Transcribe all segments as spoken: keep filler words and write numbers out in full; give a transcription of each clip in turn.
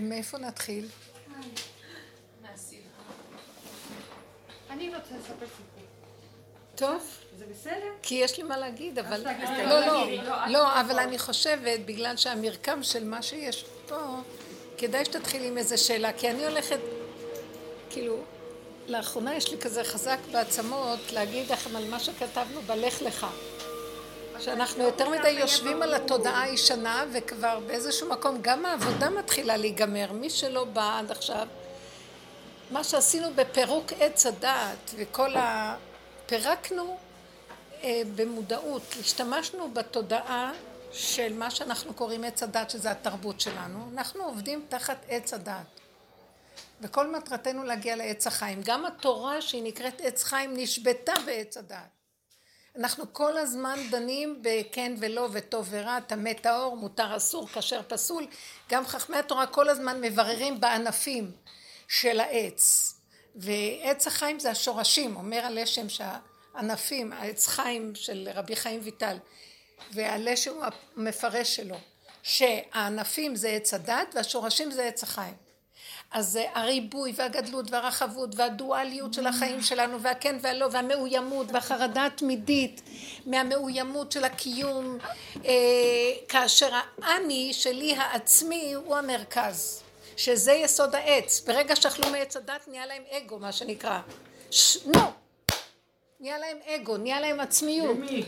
מאיפה נתחיל? מהסיבה. אני רוצה לספר סיפור. טוב? זה בסדר? כי יש לי מה להגיד, אבל... לא, לא, לא, אבל אני חושבת, בגלל שהמרקם של מה שיש פה, כדאי שתתחיל עם איזו שאלה, כי אני הולכת, כאילו, לאחרונה יש לי כזה חזק בעצמות, להגיד לכם על מה שכתבנו בלך לך. שאנחנו יותר מדי יושבים על התודעה הישנה, וכבר באיזשהו מקום גם העבודה מתחילה להיגמר. מי שלא בא עד עכשיו, מה שעשינו בפירוק עץ הדעת, וכל ה... פירקנו אה, במודעות, השתמשנו בתודעה של מה שאנחנו קוראים עץ הדעת, שזה התרבות שלנו. אנחנו עובדים תחת עץ הדעת. וכל מטרתנו להגיע לעץ החיים. גם התורה שהיא נקראת עץ חיים נשבתה בעץ הדעת. אנחנו כל הזמן דנים בכן ולא וטוב ורע, טמא טהור, מותר אסור, כשר פסול. גם חכמי התורה כל הזמן מבררים בענפים של העץ. ועץ החיים זה השורשים, אומר הלשם שהענפים, העץ חיים של רבי חיים ויטל, והלשם הוא המפרש שלו, שהענפים זה עץ הדת והשורשים זה עץ החיים. אז הריבוי והגדלות והרחבות והדואליות של החיים שלנו והכן והלא והמאוימות והחרדה התמידית מהמאוימות של הקיום, כאשר האני שלי העצמי הוא המרכז, שזה יסוד העץ. ברגע שאכלו מעץ הדת נהיה להם אגו, מה שנקרא. ש... נו! נהיה להם אגו, נהיה להם עצמיות. למי?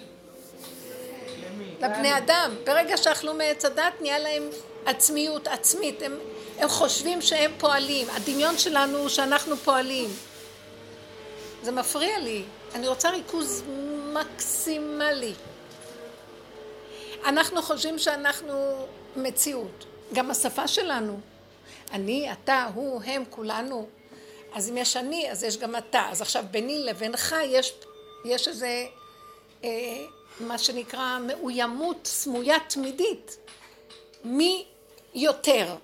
לבני אדם. ברגע שאכלו מעץ הדת נהיה להם עצמיות עצמית. הם, הם חושבים שהם פועלים. הדמיון שלנו הוא שאנחנו פועלים. זה מפריע לי. אני רוצה ריכוז מקסימלי. אנחנו חושבים שאנחנו מציאות. גם השפה שלנו. אני, אתה, הוא, הם, כולנו. אז אם יש אני, אז יש גם אתה. אז עכשיו ביני לבינך יש, יש איזה, אה, מה שנקרא, מאוימות סמויה תמידית. מי יותר?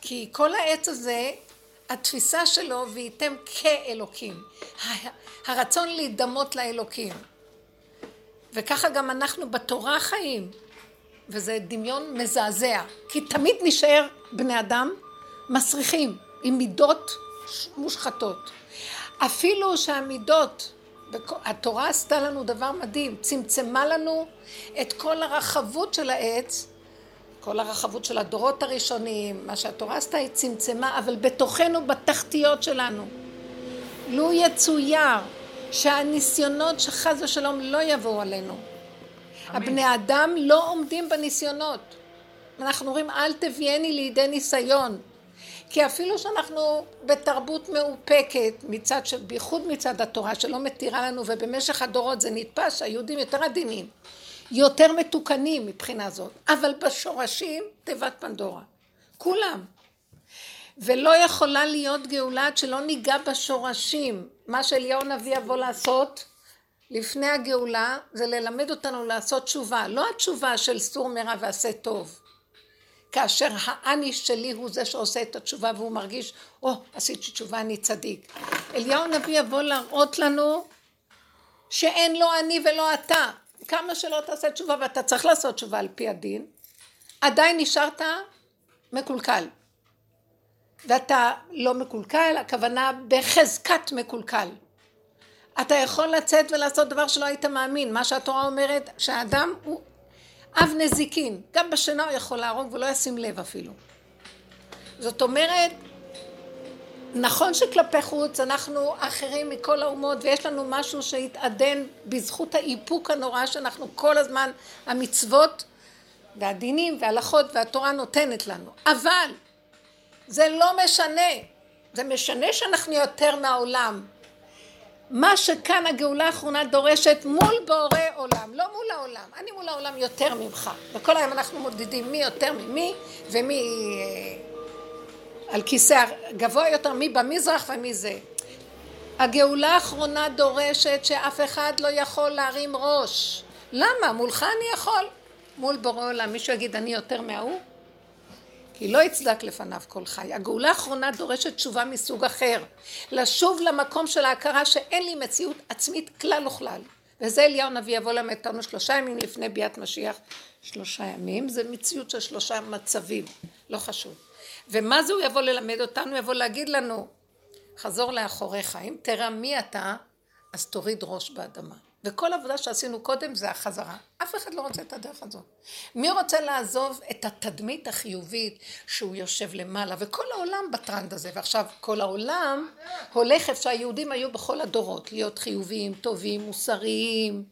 כי כל העץ הזה, התפיסה שלו, והייתם כאלוקים. הרצון להידמות לאלוקים. וככה גם אנחנו בתורה חיים. וזה דמיון מזעזע. כי תמיד נשאר בני אדם, מסריחים עם מידות מושחתות. אפילו שהמידות, התורה עשתה לנו דבר מדהים, צמצמה לנו את כל הרחבות של העץ, כל הרחבות של הדורות הראשונים, מה שהתורה עשתה היא צמצמה, אבל בתוכנו, בתחתיות שלנו. לו יצויר שהניסיונות שחז ושלום לא יבואו עלינו. אמן. הבני אדם לא עומדים בניסיונות. אנחנו אומרים אל תבייני לידי ניסיון, כי אפילו שאנחנו בתרבות מאופקת מצד, בייחוד מצד התורה שלא מתירה לנו, ובמשך הדורות זה נתפס, היהודים יותר עדינים, יותר מתוקנים מבחינה זאת, אבל בשורשים תיבת פנדורה, כולם. ולא יכולה להיות גאולה שלא ניגע בשורשים. מה שאליהו הנביא יבוא לעשות לפני הגאולה זה ללמד אותנו לעשות תשובה, לא התשובה של סור מרע ועשה טוב. כאשר האני שלי הוא זה שעושה את התשובה והוא מרגיש, או, oh, עשיתי תשובה, אני צדיק. אליהו נביא יבוא להראות לנו שאין לו אני ולא אתה. כמה שלא תעשה תשובה ואתה צריך לעשות תשובה על פי הדין, עדיין נשארת מקולקל. ואתה לא מקולקל, הכוונה בחזקת מקולקל. אתה יכול לצאת ולעשות דבר שלא היית מאמין. מה שהתורה אומרת שהאדם הוא... אב נזיקין, גם בשינה הוא יכול להרוג ולא ישים לב אפילו. זאת אומרת, נכון שכלפי חוץ אנחנו אחרים מכל האומות, ויש לנו משהו שהתעדן בזכות האיפוק הנורא שאנחנו כל הזמן, המצוות והדינים וההלכות והתורה נותנת לנו. אבל זה לא משנה, זה משנה שאנחנו יותר מהעולם. מה שכאן הגאולה האחרונה דורשת מול בורא עולם, לא מול העולם. אני מול העולם יותר ממך. וכל היום אנחנו מודדים מי יותר ממי, ומי על כיסא גבוה יותר, מי במזרח ומי זה. הגאולה האחרונה דורשת שאף אחד לא יכול להרים ראש. למה? מולך אני יכול. מול בורא עולם. מישהו יגיד אני יותר מההוא? כי לא יצדק לפניו כל חי. הגאולה האחרונה דורשת תשובה מסוג אחר. לשוב למקום של ההכרה שאין לי מציאות עצמית כלל וכלל. וזה אליהו נביא יבוא למתנו שלושה ימים לפני ביאת משיח. שלושה ימים זה מציאות של שלושה מצבים. לא חשוב. ומה זה הוא יבוא ללמד אותנו? הוא יבוא להגיד לנו, חזור לאחוריך, אם תראה מי אתה, אז תוריד ראש באדמה. וכל עבודה שעשינו קודם זה החזרה. אף אחד לא רוצה את הדרך הזאת. מי רוצה לעזוב את התדמית החיובית שהוא יושב למעלה? וכל העולם בטרנד הזה. ועכשיו כל העולם הולך איפה שהיהודים היו בכל הדורות. להיות חיוביים, טובים, מוסריים.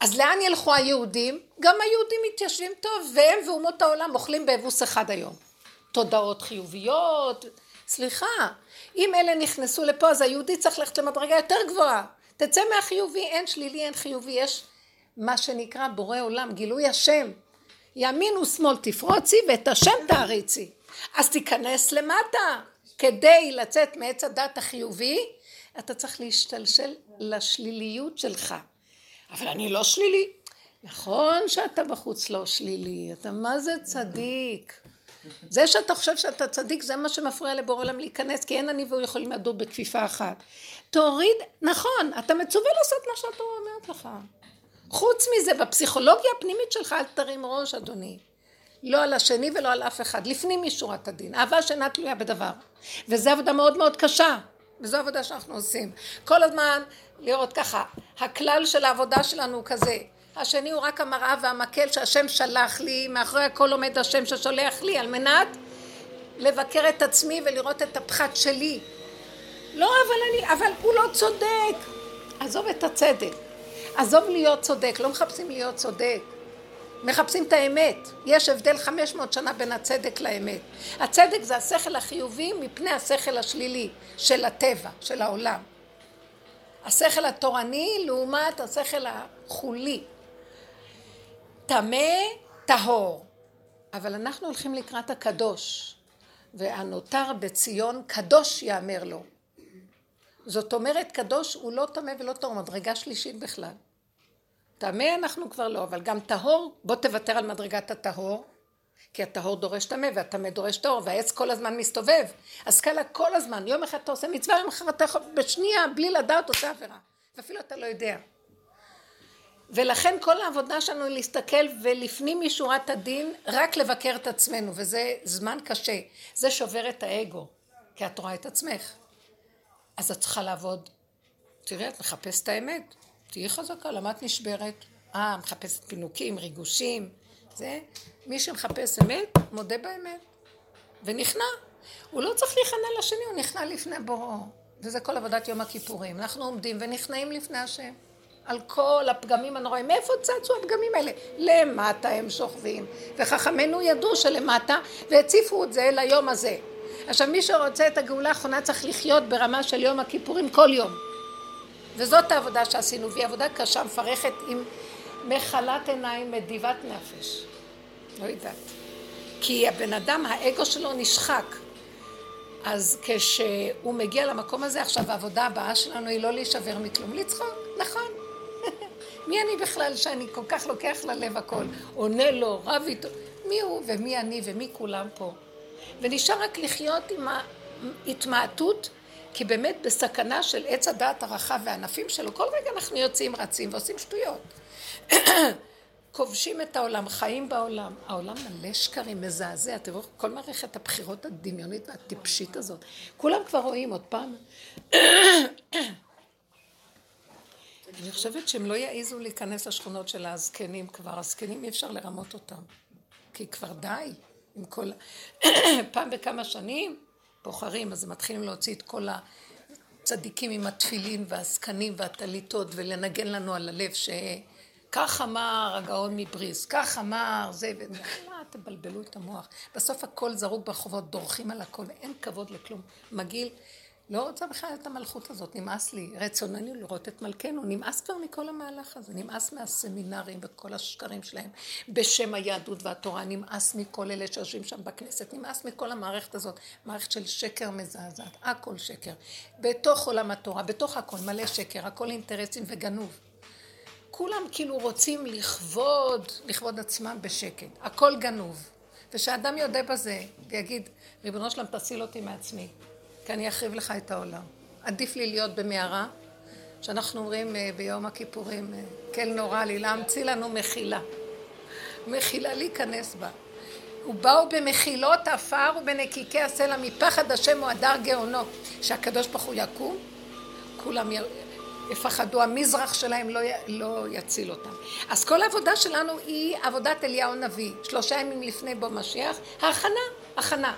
אז לאן ילכו היהודים? גם היהודים מתיישבים טוב, והם ואומות העולם אוכלים באבוס אחד היום. תודעות חיוביות. סליחה, אם אלה נכנסו לפה, אז היהודי צריך ללכת למדרגה יותר גבוהה. תצא מהחיובי, אין שלילי, אין חיובי, יש מה שנקרא בורא עולם, גילוי השם. ימין ושמאל תפרוצי ואת השם תעריצי. אז תיכנס למטה. כדי לצאת מעץ הדת החיובי, אתה צריך להשתלשל לשליליות שלך. אבל אני לא שלילי. נכון שאתה בחוץ לא שלילי, אתה מה זה צדיק. זה שאתה חושב שאתה צדיק, זה מה שמפריע לבורא עולם להיכנס, כי אין אני והוא יכולים לדור בכפיפה אחת. תוריד, נכון, אתה מצווה לעשות מה שאתה אומרת לך. חוץ מזה, בפסיכולוגיה הפנימית שלך, אל תרים ראש, אדוני. לא על השני ולא על אף אחד, לפנים משורת הדין. אהבה שאינה תלויה בדבר. וזו עבודה מאוד מאוד קשה. וזו עבודה שאנחנו עושים. כל הזמן לראות ככה, הכלל של העבודה שלנו הוא כזה. השני הוא רק המראה והמקל שהשם שלח לי, מאחורי הכל עומד השם ששולח לי, על מנת לבקר את עצמי ולראות את הפחת שלי. לא, אבל אני, אבל הוא לא צודק. עזוב את הצדק. עזוב להיות צודק, לא מחפשים להיות צודק. מחפשים את האמת. יש הבדל חמש מאות שנה בין הצדק לאמת. הצדק זה השכל החיובי מפני השכל השלילי של הטבע, של העולם. השכל התורני לעומת השכל החולי. תמה טהור, אבל אנחנו הולכים לקראת הקדוש, והנותר בציון קדוש יאמר לו. זאת אומרת קדוש הוא לא תמה ולא טהור, מדרגה שלישית בכלל. תמה אנחנו כבר לא, אבל גם טהור, בוא תוותר על מדרגת הטהור, כי הטהור דורש תמה והתמה דורש טהור, והעץ כל הזמן מסתובב. אז קלה כל הזמן, יום אחד אתה עושה מצווה, יום אחד אתה בשנייה בלי לדעת עושה עבירה, ואפילו אתה לא יודע. ולכן כל העבודה שלנו היא להסתכל ולפנים משורת הדין, רק לבקר את עצמנו, וזה זמן קשה. זה שובר את האגו, כי את רואה את עצמך. אז את צריכה לעבוד. תראי, את מחפשת את האמת. תהיי חזקה, למה את נשברת? אה, מחפשת פינוקים, ריגושים. זה, מי שמחפש אמת, מודה באמת. ונכנע. הוא לא צריך להיכנע לשני, הוא נכנע לפני בוראו. וזה כל עבודת יום הכיפורים. אנחנו עומדים ונכנעים לפני השם. על כל הפגמים הנוראים, מאיפה צצו הפגמים האלה? למטה הם שוכבים, וחכמנו ידעו שלמטה, והציפו את זה ליום הזה. עכשיו מי שרוצה את הגאולה האחרונה צריך לחיות ברמה של יום הכיפורים כל יום. וזאת העבודה שעשינו, והיא עבודה קשה, מפרכת עם מחלת עיניים, מדיבת נפש. לא יודעת. כי הבן אדם, האגו שלו נשחק. אז כשהוא מגיע למקום הזה, עכשיו העבודה הבאה שלנו היא לא להישבר מכלום, לצחוק, נכון. מי אני בכלל שאני כל כך לוקח ללב הכל? עונה לו, רב איתו, מי הוא ומי אני ומי כולם פה? ונשאר רק לחיות עם ההתמעטות, כי באמת בסכנה של עץ הדעת הרחב והענפים שלו, כל רגע אנחנו יוצאים, רצים ועושים שטויות. כובשים את העולם, חיים בעולם. העולם מלא שקרים, מזעזע, תראו, כל מערכת הבחירות הדמיונית והטיפשית הזאת. כולם כבר רואים עוד פעם. אני חושבת שהם לא יעיזו להיכנס לשכונות של הזקנים כבר, הזקנים אי אפשר לרמות אותם, כי כבר די, עם כל... פעם בכמה שנים בוחרים, אז הם מתחילים להוציא את כל הצדיקים עם התפילין והזקנים והטליטות, ולנגן לנו על הלב שכך אמר הגאון מבריז, כך אמר זה, ומה תבלבלו את המוח, בסוף הכל זרוק ברחובות, דורכים על הכל, אין כבוד לכלום, מגעיל, לא רוצה בכלל את המלכות הזאת, נמאס לי, רצוננו לראות את מלכנו, נמאס כבר מכל המהלך הזה, נמאס מהסמינרים וכל השקרים שלהם, בשם היהדות והתורה, נמאס מכל אלה שיושבים שם בכנסת, נמאס מכל המערכת הזאת, מערכת של שקר מזעזעת, הכל שקר, בתוך עולם התורה, בתוך הכל מלא שקר, הכל אינטרסים וגנוב, כולם כאילו רוצים לכבוד, לכבוד עצמם בשקט, הכל גנוב, ושאדם יודע בזה, ויגיד, ריבונו שלם תסיל אותי מעצמי, כי אני אחריב לך את העולם. עדיף לי להיות במערה, שאנחנו אומרים ביום הכיפורים, כל נורא לי, להמציא לנו מחילה. מחילה להיכנס בה. ובאו במחילות עפר ובנקיקי הסלע מפחד השם מועדר גאונו, שהקדוש ברוך הוא יקום, כולם יפחדו, המזרח שלהם לא, לא יציל אותם. אז כל העבודה שלנו היא עבודת אליהו נביא, שלושה ימים לפני בו משיח, ההכנה, הכנה.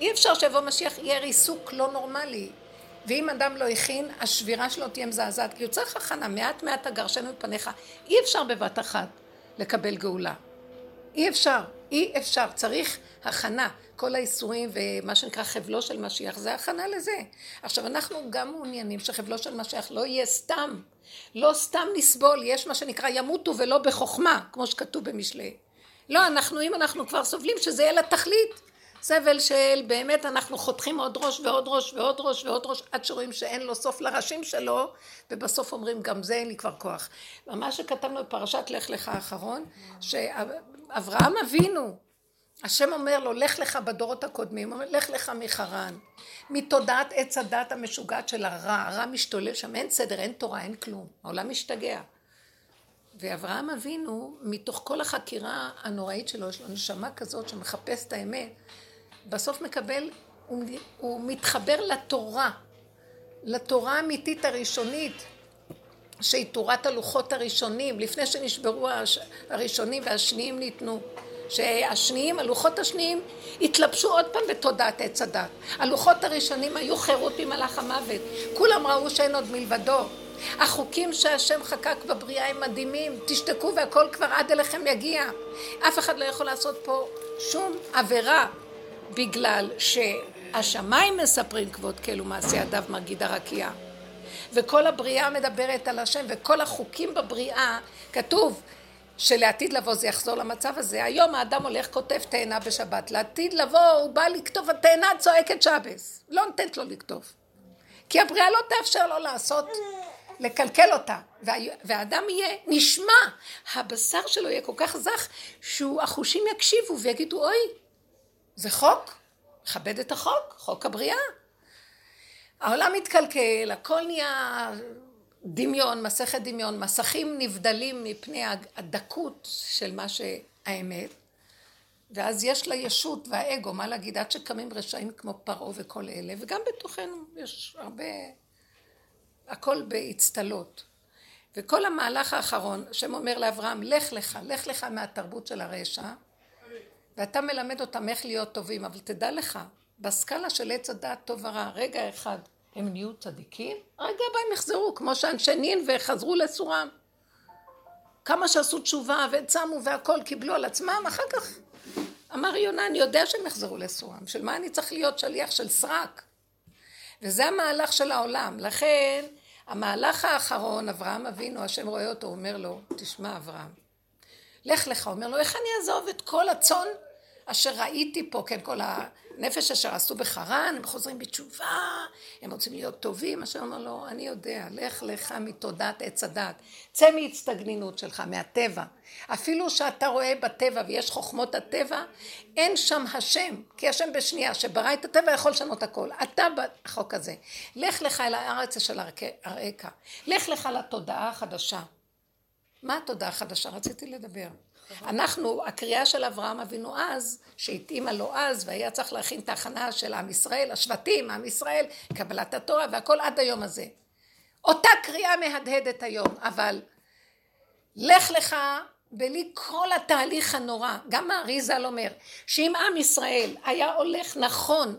אי אפשר שבו משיח יהיה ריסוק לא נורמלי, ואם אדם לא הכין, השבירה שלו תהיה מזעזעת, כי הוא צריך הכנה, מעט מעט הגרשנו מפניך. אי אפשר בבת אחת לקבל גאולה. אי אפשר, אי אפשר, צריך הכנה. כל האיסורים ומה שנקרא חבלו של משיח, זה הכנה לזה. עכשיו, אנחנו גם מעוניינים שחבלו של משיח לא יהיה סתם, לא סתם נסבול, יש מה שנקרא ימותו ולא בחוכמה, כמו שכתוב במשלי. לא, אנחנו, אם אנחנו כבר סובלים, שזה יהיה לתכלית. סבל של באמת אנחנו חותכים עוד ראש ועוד ראש ועוד ראש ועוד ראש, עד שרואים שאין לו סוף לראשים שלו, ובסוף אומרים גם זה אין לי כבר כוח. ממש שכתבנו בפרשת לך לך האחרון, שאברהם אבינו, השם אומר לו לך לך בדורות הקודמים, אומר לך לך מחרן, מתודעת עץ הדעת המשוגעת של הרע, הרע משתולל שם, אין סדר, אין תורה, אין כלום, העולם משתגע. ואברהם אבינו, מתוך כל החקירה הנוראית שלו, יש לו נשמה כזאת שמחפש את האמת, בסוף מקבל, הוא, הוא מתחבר לתורה, לתורה האמיתית הראשונית, שהיא תורת הלוחות הראשונים, לפני שנשברו הש, הראשונים והשניים ניתנו, שהשניים, הלוחות השניים, התלבשו עוד פעם בתודעת עץ הדת. הלוחות הראשונים היו חירות ממלאך המוות, כולם ראו שאין עוד מלבדו, החוקים שהשם חקק בבריאה הם מדהימים, תשתקו והכל כבר עד אליכם יגיע, אף אחד לא יכול לעשות פה שום עבירה, בגלל שהשמיים מספרים כבוד כאלו מעשי ידיו מרגיד הרקיע, וכל הבריאה מדברת על השם, וכל החוקים בבריאה כתוב שלעתיד לבוא זה יחזור למצב הזה. היום האדם הולך כותב תאנה בשבת, לעתיד לבוא הוא בא לכתוב התאנה צועקת שבס, לא נתנת לו לכתוב, כי הבריאה לא תאפשר לו לעשות, לקלקל אותה, והאדם יהיה נשמע, הבשר שלו יהיה כל כך זך, שהחושים יקשיבו ויגידו, אוי, זה חוק, מכבד את החוק, חוק הבריאה. העולם מתקלקל, הכל נהיה דמיון, מסכת דמיון, מסכים נבדלים מפני הדקות של מה שהאמת, ואז יש לה ישות והאגו, מה להגיד, עד שקמים רשעים כמו פרעה וכל אלה, וגם בתוכנו יש הרבה... הכל בהצטלות. וכל המהלך האחרון, השם אומר לאברהם, לך לך, לך לך מהתרבות של הרשע, ואתה מלמד אותם איך להיות טובים, אבל תדע לך, בסקאלה של עץ הדעת טוב ורע, רגע אחד הם נהיו צדיקים, רגע הבא הם יחזרו, כמו שאנשי נין וחזרו לסורם. כמה שעשו תשובה וצמו והכל קיבלו על עצמם, אחר כך אמר יונה, אני יודע שהם יחזרו לסורם, של מה אני צריך להיות שליח של סרק? וזה המהלך של העולם, לכן המהלך האחרון, אברהם אבינו, השם רואה אותו, אומר לו, תשמע אברהם, לך לך, אומר לו, איך אני אעזוב את כל הצון אשר ראיתי פה, כן, כל הנפש אשר עשו בחרן, הם חוזרים בתשובה, הם רוצים להיות טובים, השם אומר לו, אני יודע, לך לך מתודעת עץ הדעת, צא מהצטגנינות שלך, מהטבע, אפילו שאתה רואה בטבע ויש חוכמות הטבע, אין שם השם, כי השם בשנייה שברא את הטבע יכול לשנות הכל, אתה בחוק הזה, לך לך אל הארץ של הרקע, לך לך לתודעה החדשה. מה התודעה החדשה? רציתי לדבר. אנחנו, הקריאה של אברהם אבינו אז, שהתאימה לו אז, והיה צריך להכין את ההכנה של עם ישראל, השבטים, עם ישראל, קבלת התורה והכל עד היום הזה. אותה קריאה מהדהדת היום, אבל לך לך בלי כל התהליך הנורא, גם הריזל אומר, שאם עם ישראל היה הולך נכון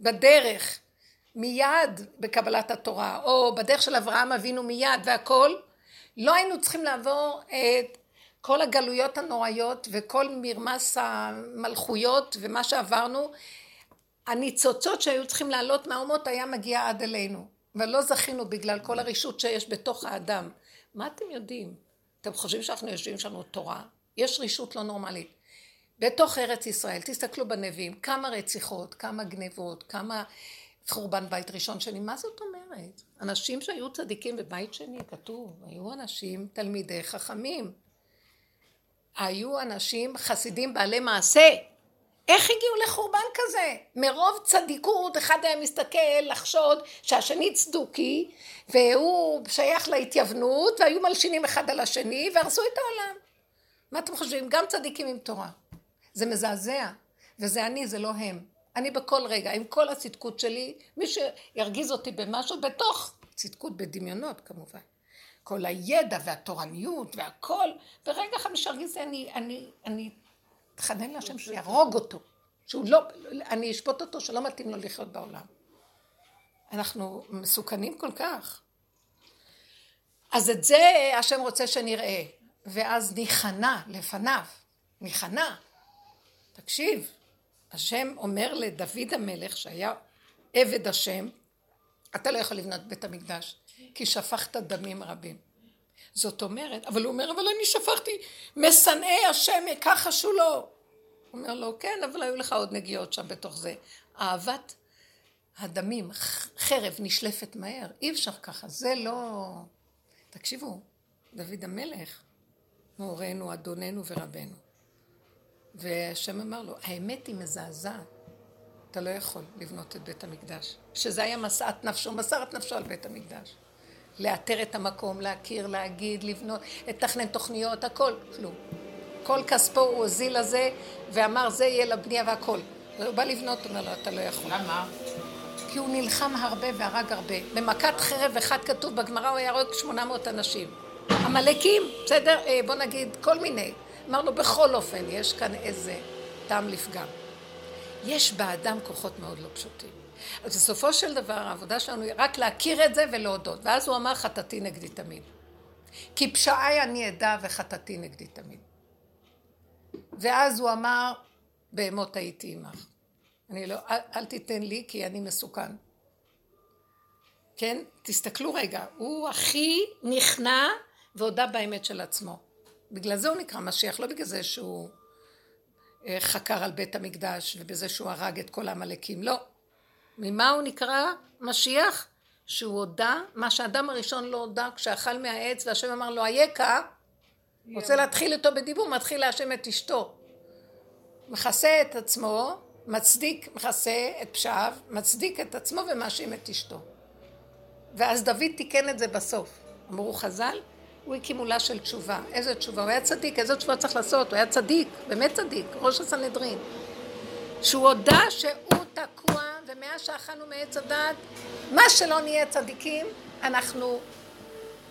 בדרך מיד בקבלת התורה, או בדרך של אברהם אבינו מיד והכל, לא היינו צריכים לעבור את כל הגלויות הנוראיות וכל מרמס המלכויות ומה שעברנו, הניצוצות שהיו צריכים לעלות מהאומות היה מגיע עד אלינו, ולא זכינו בגלל כל הרישות שיש בתוך האדם. מה אתם יודעים? אתם חושבים שאנחנו יושבים שלנו תורה? יש רישות לא נורמלית. בתוך ארץ ישראל, תסתכלו בנביאים, כמה רציחות, כמה גנבות, כמה חורבן בית ראשון שני, מה זאת אומרת? אנשים שהיו צדיקים בבית שני, כתוב, היו אנשים תלמידי חכמים, היו אנשים חסידים בעלי מעשה. איך הגיעו לחורבן כזה? מרוב צדיקות, אחד היה מסתכל לחשוד שהשני צדוקי, והוא שייך להתייוונות, והיו מלשינים אחד על השני, והרסו את העולם. מה אתם חושבים? גם צדיקים עם תורה. זה מזעזע, וזה אני, זה לא הם. אני בכל רגע, עם כל הצדקות שלי, מי שירגיז אותי במשהו, בתוך צדקות בדמיונות כמובן. כל הידע והתורניות והכל, ברגע אחד משרגיז, אני, אני, אני תחנן להשם שירוג אותו, שהוא לא, אני אשפוט אותו שלא מתאים לו לחיות בעולם. אנחנו מסוכנים כל כך. אז את זה השם רוצה שנראה, ואז ניחנה לפניו, ניחנה. תקשיב, השם אומר לדוד המלך שהיה עבד השם, אתה לא יכול לבנות בית המקדש, כי שפכת דמים רבים. זאת אומרת, אבל הוא אומר, אבל אני שפכתי מסנאי השם, ככה שהוא לא. הוא אומר לו, כן, אבל היו לך עוד נגיעות שם בתוך זה. אהבת הדמים, חרב נשלפת מהר, אי אפשר ככה, זה לא... תקשיבו, דוד המלך, מורנו, אדוננו ורבנו. והשם אמר לו, האמת היא מזעזעת, אתה לא יכול לבנות את בית המקדש. שזה היה מסעת נפשו, מסעת נפשו על בית המקדש. לאתר את המקום, להכיר, להגיד, לבנות, לתכנן תוכניות, הכל, כלום. כל כספו הוא הוזיל לזה, ואמר זה יהיה לבנייה והכל. הוא בא לבנות, הוא אומר לו, אתה לא יכול. למה? כי הוא נלחם הרבה והרג הרבה. במכת חרב אחד כתוב בגמרא, הוא היה רואה שמונה מאות אנשים. המלאקים, בסדר? בוא נגיד, כל מיני. אמר לו, בכל אופן, יש כאן איזה טעם לפגם. יש באדם כוחות מאוד לא פשוטים. אז בסופו של דבר, העבודה שלנו היא רק להכיר את זה ולהודות. ואז הוא אמר, חטאתי נגדי תמיד. כי פשעי אני אדע וחטאתי נגדי תמיד. ואז הוא אמר, בהמות הייתי עמך. אני לא, אל, אל תיתן לי כי אני מסוכן. כן? תסתכלו רגע, הוא הכי נכנע והודה באמת של עצמו. בגלל זה הוא נקרא משיח, לא בגלל זה שהוא חקר על בית המקדש ובזה שהוא הרג את כל המלאקים, לא. ממה הוא נקרא משיח? שהוא הודה, מה שהאדם הראשון לא הודה, כשאכל מהעץ והשם אמר לו היקה, רוצה להתחיל איתו בדיבור, מתחיל להשם את אשתו. מכסה את עצמו, מצדיק, מכסה את פשעיו, מצדיק את עצמו ומאשים את אשתו. ואז דוד תיקן את זה בסוף. אמרו חז"ל, הוא הקים עולה של תשובה. איזו תשובה? הוא היה צדיק, איזו תשובה צריך לעשות? הוא היה צדיק, באמת צדיק, ראש הסנהדרין. שהוא הודה שהוא תקוע, ומאה שאכלנו מעץ הדעת, מה שלא נהיה צדיקים, אנחנו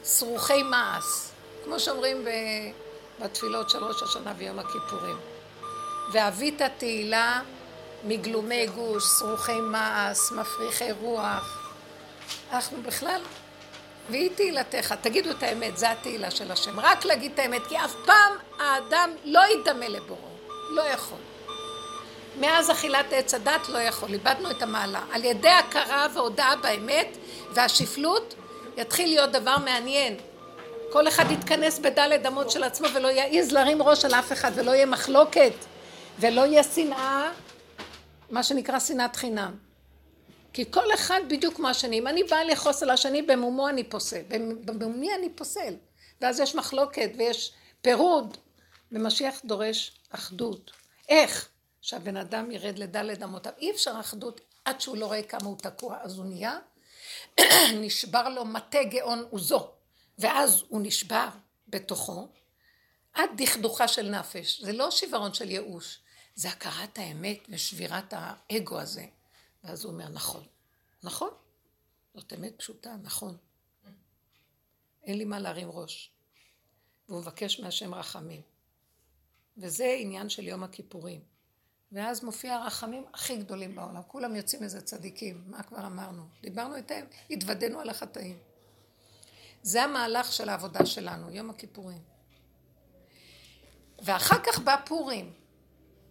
שרוחי מעש. כמו שאומרים בתפילות של ראש השנה ויום הכיפורים. ואבית התהילה מגלומי גוש, שרוחי מעש, מפריחי רוח. אנחנו בכלל, והיא תהילתך, תגידו את האמת, זה התהילה של השם. רק להגיד את האמת, כי אף פעם האדם לא ידמה לבוראו, לא יכול. מאז אכילת עץ הדת לא יכול, איבדנו את המעלה. על ידי הכרה והודעה באמת והשפלות, יתחיל להיות דבר מעניין. כל אחד יתכנס בדלת אמות של עצמו ולא יעיז להרים ראש על אף אחד, ולא יהיה מחלוקת, ולא יהיה שנאה, מה שנקרא שנאת חינם. כי כל אחד בדיוק כמו השני, אם אני באה לחוס על השני, במומו אני פוסל, במומי אני פוסל. ואז יש מחלוקת ויש פירוד, ומשיח דורש אחדות. איך? שהבן אדם ירד לדלת אמותיו, אי אפשר אחדות עד שהוא לא רואה כמה הוא תקוע, אז הוא נהיה, נשבר לו מטה גאון וזו. ואז הוא נשבר בתוכו, עד דכדוכה של נפש. זה לא שברון של ייאוש, זה הכרת האמת ושבירת האגו הזה. ואז הוא אומר, נכון. נכון? זאת אמת פשוטה, נכון. אין לי מה להרים ראש. והוא מבקש מהשם רחמים. וזה עניין של יום הכיפורים. ואז מופיע הרחמים הכי גדולים בעולם. כולם יוצאים איזה צדיקים, מה כבר אמרנו? דיברנו איתם, התוודנו על החטאים. זה המהלך של העבודה שלנו, יום הכיפורים. ואחר כך בא פורים,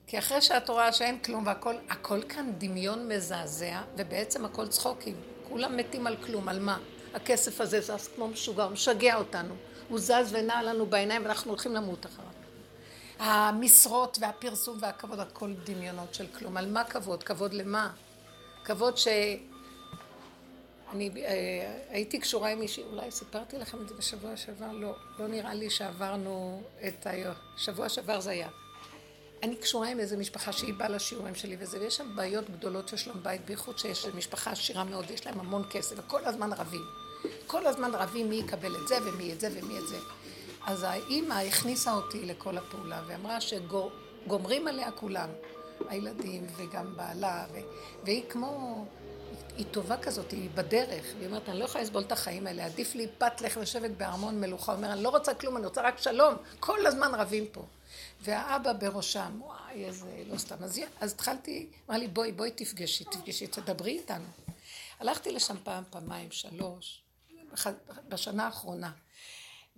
כי אחרי שאת רואה שאין כלום והכל, הכל כאן דמיון מזעזע, ובעצם הכל צחוקים, כולם מתים על כלום, על מה? הכסף הזה זז כמו משוגע, הוא משגע אותנו, הוא זז ונע לנו בעיניים ואנחנו הולכים למות אחריו. המשרות והפרסום והכבוד, הכל דמיונות של כלום, על מה כבוד? כבוד למה? כבוד ש... אני אה, הייתי קשורה עם מישהי, אולי סיפרתי לכם את זה בשבוע שעבר, לא, לא נראה לי שעברנו את היום, שבוע שעבר זה היה. אני קשורה עם איזו משפחה שהיא באה לשיעורים שלי וזה, ויש שם בעיות גדולות של שלום בית, בייחוד שיש משפחה עשירה מאוד, יש להם המון כסף, וכל הזמן רבים. כל הזמן רבים מי יקבל את זה ומי את זה ומי את זה. אז האמא הכניסה אותי לכל הפעולה ואמרה שגור, גומרים עליה כולם, הילדים וגם בעלה, ו... והיא כמו, היא טובה כזאת, היא בדרך, והיא אומרת, אני לא יכולה לסבול את החיים האלה, עדיף לי פת לך לשבת בארמון מלוכה, אומר, אני לא רוצה כלום, אני רוצה רק שלום, כל הזמן רבים פה. והאבא בראשם, וואי, איזה לא סתם. אז, אז התחלתי, אמר לי, בואי, בואי תפגשי, תפגשי, תדברי איתנו. הלכתי לשם פעם, פעמיים, שלוש, בשנה האחרונה,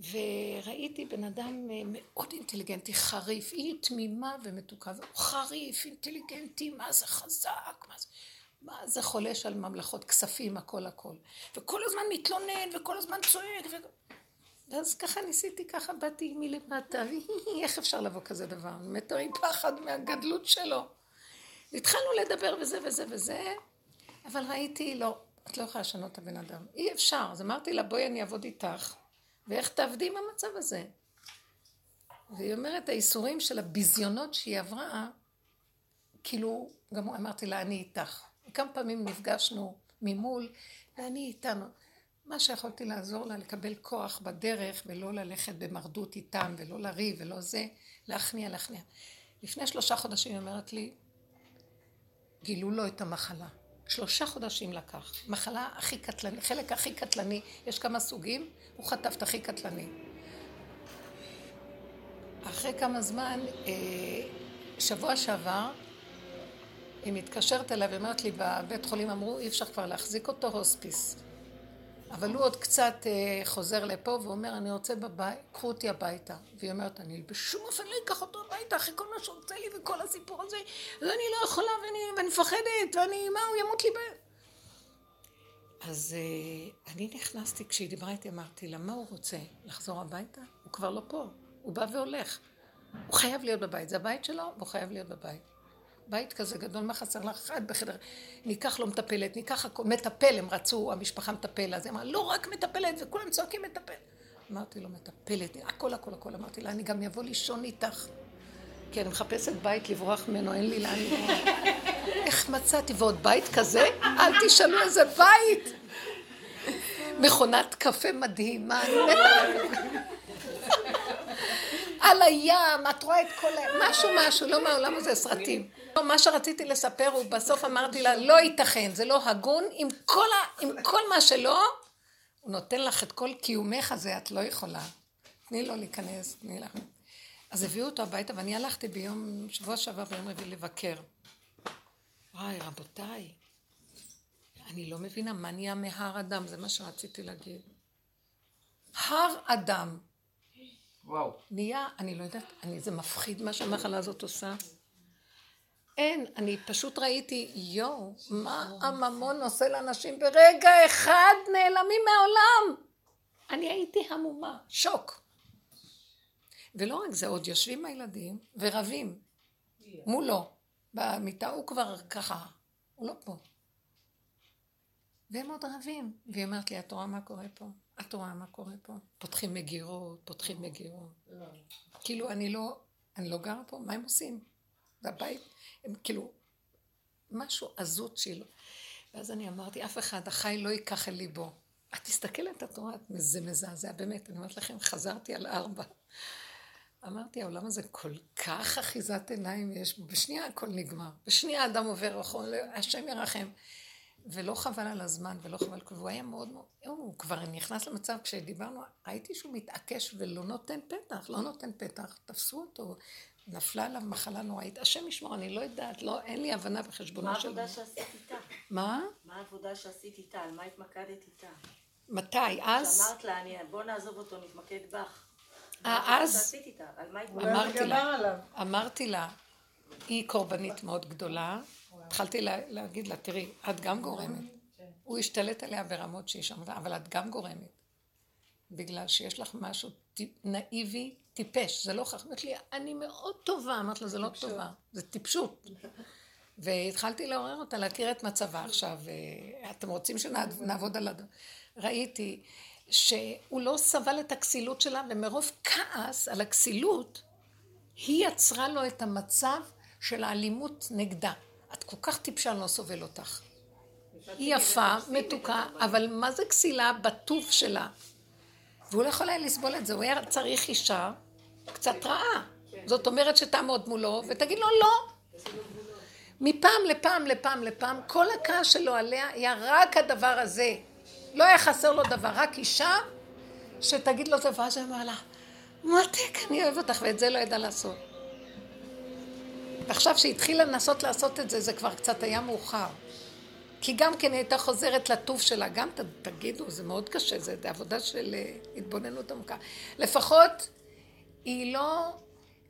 וראיתי בן אדם מאוד אינטליגנטי, חריף, היא תמימה ומתוקה, והוא חריף, אינטליגנטי, מה זה חזק, מה זה... מה זה חולש על ממלכות, כספים, הכל הכל. וכל הזמן מתלונן, וכל הזמן צועק, ו... ואז ככה ניסיתי, ככה באתי מלמטה, איך אפשר לבוא כזה דבר? מתורי פחד מהגדלות שלו. התחלנו לדבר וזה וזה וזה, אבל ראיתי, לא, את לא יכולה לשנות את הבן אדם. אי אפשר, אז אמרתי לה, בואי אני אעבוד איתך, ואיך תעבדי עם המצב הזה? והיא אומרת, האיסורים של הביזיונות שהיא עברה, כאילו, גם אמרתי לה, אני איתך. כמה פעמים נפגשנו ממול, ואני איתנו. מה שיכולתי לעזור לה, לקבל כוח בדרך, ולא ללכת במרדות איתם, ולא לריב, ולא זה, להכניע, להכניע. לפני שלושה חודשים היא אומרת לי, גילו לו את המחלה. שלושה חודשים לקח. מחלה הכי קטלני, חלק הכי קטלני, יש כמה סוגים, הוא חטף את הכי קטלני. אחרי כמה זמן, שבוע שעבר, היא מתקשרת אליו, אמרת לי, בבית חולים אמרו, אי אפשר כבר להחזיק אותו הוספיס. אבל הוא עוד קצת חוזר לפה ואומר, אני רוצה בבית, קחו אותי הביתה. והיא אומרת, אני בשום אופן לא אקח אותו הביתה, אחרי כל מה שרוצה לי וכל הסיפור הזה, ואני לא יכולה ואני מפחדת, ואני, מה, הוא ימות לי ב... אז אני נכנסתי, כשהיא דיברה איתי, אמרתי לה, מה הוא רוצה? לחזור הביתה? הוא כבר לא פה, הוא בא והולך. הוא חייב להיות בבית, זה הבית שלו, והוא חייב להיות בבית. בית כזה גדול, מה חסר לך? עד בחדר, ניקח לא מטפלת, ניקח הכל, מטפל, הם רצו, המשפחה מטפל, אז היא אמרה, לא רק מטפלת, וכולם צועקים מטפל. אמרתי לו, מטפלת, הכל, הכל, הכל, אמרתי לה, אני גם יבוא לישון איתך. כי אני מחפשת בית לברוח ממנו, אין לי לאן לברוח. איך מצאתי ועוד בית כזה? אל תשאלו איזה בית! מכונת קפה מדהימה, אני מתה. על הים, את רואה את כל ה... משהו משהו, לא מהעולם הזה, סרטים. מה שרציתי לספר הוא, בסוף אמרתי לה, לא ייתכן, זה לא הגון, עם כל, ה... עם כל מה שלא, הוא נותן לך את כל קיומך הזה, את לא יכולה. תני לו להיכנס, תני לך. אז הביאו אותו הביתה, ואני הלכתי ביום, שבוע שעבר, ביום רביעי לבקר. וואי, רבותיי, אני לא מבינה מה נהיה מהר אדם, זה מה שרציתי להגיד. הר אדם. וואו. נהיה, אני לא יודעת, אני, זה מפחיד מה שהמחלה הזאת עושה. אין, אני פשוט ראיתי, יו, מה הממון עושה לאנשים ברגע אחד נעלמים מהעולם. אני הייתי המומה, שוק. ולא רק זה, עוד יושבים הילדים ורבים מולו. במיטה הוא כבר ככה, הוא לא פה. והם עוד רבים, והיא אומרת לי, את רואה מה קורה פה? את רואה מה קורה פה? פותחים מגירות, פותחים מגירות. כאילו, אני לא, אני לא גרה פה, מה הם עושים? בבית, הם כאילו, משהו עזות שלו. ואז אני אמרתי, אף אחד, החי לא ייקח אל ליבו. את תסתכלת, את רואה, זה מזעזע, באמת, אני אומרת לכם, חזרתי על ארבע. אמרתי, העולם הזה כל כך אחיזת עיניים יש, בשנייה הכל נגמר, בשנייה האדם עובר, השם ירחם. ולא חבל על הזמן, ולא חבל, והוא היה מאוד מאוד, הוא כבר נכנס למצב, כשדיברנו, ראיתי שהוא מתעקש ולא נותן פתח, לא נותן פתח, תפסו אותו, נפלה עליו מחלה נוראית, השם ישמור, אני לא יודעת, לא, אין לי הבנה בחשבונו של... מה העבודה שעשית איתה? מה? מה העבודה שעשית איתה? על מה התמקדת איתה? מתי? אז? שאמרת לה, בוא נעזוב אותו, נתמקד בך. אז? אמרתי לה, אמרתי לה, היא קורבנית מאוד גדולה, התחלתי להגיד לה, תראי, את גם גורמת. הוא השתלט עליה ברמות שהיא שם, אבל את גם גורמת. בגלל שיש לך משהו נאיבי, טיפש, זה לא חכמת לי, אני מאוד טובה, אמרת לה, זה לא טובה, זה טיפשות. והתחלתי לעורר אותה, להכיר את מצבה עכשיו, אתם רוצים שנעבוד על הדבר. ראיתי שהוא לא סבל את הכסילות שלה, ומרוב כעס על הכסילות, היא יצרה לו את המצב של האלימות נגדה. את כל כך טיפשה, לא סובל אותך. היא יפה, מתוקה, אבל מה זה כסילה בטוב שלה? והוא לא יכול היה לסבול את זה, הוא היה צריך אישה קצת רעה. זאת אומרת שתעמוד מולו ותגיד לו לא. מפעם לפעם לפעם לפעם, כל הכעס שלו עליה היה רק הדבר הזה. לא היה חסר לו דבר, רק אישה שתגיד לו דבר שאמר לה, מתק, אני אוהב אותך, ואת זה לא ידע לעשות. ועכשיו שהתחילה לנסות לעשות את זה, זה כבר קצת היה מאוחר. כי גם כן הייתה חוזרת לטוב שלה, גם ת, תגידו, זה מאוד קשה, זה עבודה של התבוננות עמוקה. לפחות היא לא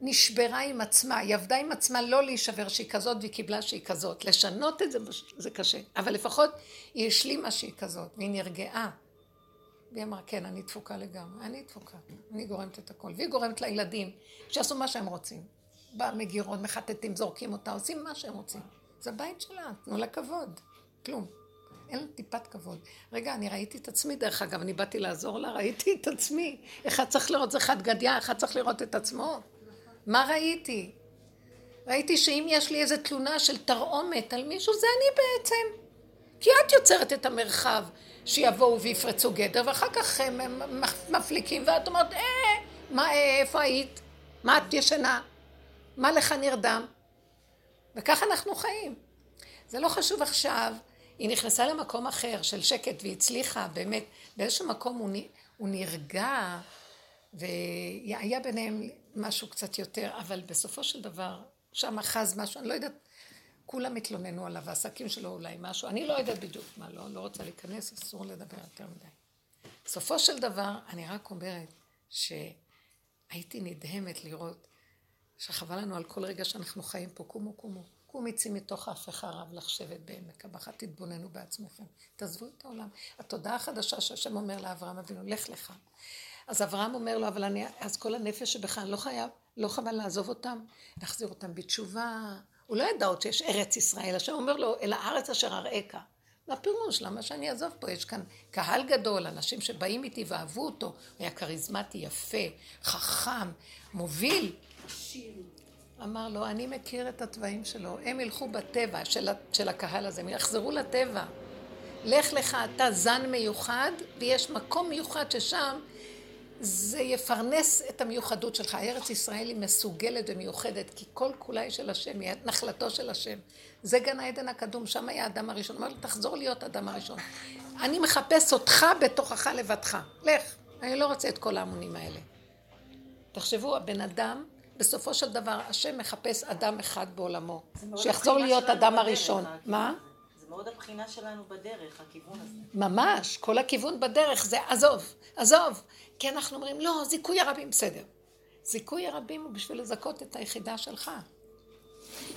נשברה עם עצמה, היא עבדה עם עצמה לא להישבר שהיא כזאת, והיא קיבלה שהיא כזאת. לשנות את זה, זה קשה. אבל לפחות היא השלימה שהיא כזאת, והיא נרגעה. והיא אמרה, כן, אני דפוקה לגמרי, אני דפוקה, אני גורמת את הכל. והיא גורמת לילדים שעשו מה שהם רוצים. במגירות, מחטטים, זורקים אותה, עושים מה שהם רוצים. זה הבית שלה, תנו לה כבוד. כלום. אין לה טיפת כבוד. רגע, אני ראיתי את עצמי, דרך אגב, אני באתי לעזור לה, ראיתי את עצמי. אחד צריך לראות, זה חד גדיה, אחד צריך לראות את עצמו. מה ראיתי? ראיתי שאם יש לי איזו תלונה של תרעומת על מישהו, זה אני בעצם. כי את יוצרת את המרחב שיבואו ויפרצו גדר, ואחר כך הם מפליקים, ואת אומרת, אה, מה, איפה היית? מה את ישנה? מה לך נרדם? וכך אנחנו חיים. זה לא חשוב עכשיו, היא נכנסה למקום אחר של שקט והצליחה, באמת, באיזשהו מקום הוא, הוא נרגע, והיה ביניהם משהו קצת יותר, אבל בסופו של דבר, שם אחז משהו, אני לא יודעת, כולם התלוננו עליו, העסקים שלו אולי משהו, אני לא יודעת בדיוק מה, לא, לא רוצה להיכנס, אסור לדבר יותר מדי. בסופו של דבר, אני רק אומרת, שהייתי נדהמת לראות, שחבל לנו על כל רגע שאנחנו חיים פה, קומו, קומו, קום יצאים מתוך ההפכה רב לחשבת בעמק הבכה, תתבוננו בעצמכם, תעזבו את העולם. התודעה החדשה שהשם אומר לאברהם אבינו, לך לך. אז אברהם אומר לו, אבל אני, אז כל הנפש שבך, אני לא חייב, לא חבל לעזוב אותם, להחזיר אותם בתשובה. הוא לא ידע עוד שיש ארץ ישראל, השם אומר לו, אל הארץ אשר אראך. והפירוש, למה שאני אעזוב פה? יש כאן קהל גדול, אנשים שבאים איתי ואהבו אותו, הוא היה כריזמטי, יפה, חכם, מוביל. אמר לו, אני מכיר את התוואים שלו, הם ילכו בטבע של, של הקהל הזה, הם יחזרו לטבע. לך לך, אתה זן מיוחד, ויש מקום מיוחד ששם זה יפרנס את המיוחדות שלך. ארץ ישראל היא מסוגלת ומיוחדת, כי כל כולה היא של השם, היא נחלתו של השם. זה גן העדן הקדום, שם היה האדם הראשון. אמר לו, תחזור להיות האדם הראשון. אני מחפש אותך בתוכך לבדך. לך, אני לא רוצה את כל האמונים האלה. תחשבו, הבן אדם, בסופו של דבר, השם מחפש אדם אחד בעולמו, שיחזור להיות אדם הראשון. מה? זה מאוד הבחינה שלנו בדרך, הכיוון הזה. ממש, כל הכיוון בדרך זה עזוב, עזוב. כי אנחנו אומרים, לא, זיכוי הרבים, בסדר. זיכוי הרבים הוא בשביל לזכות את היחידה שלך.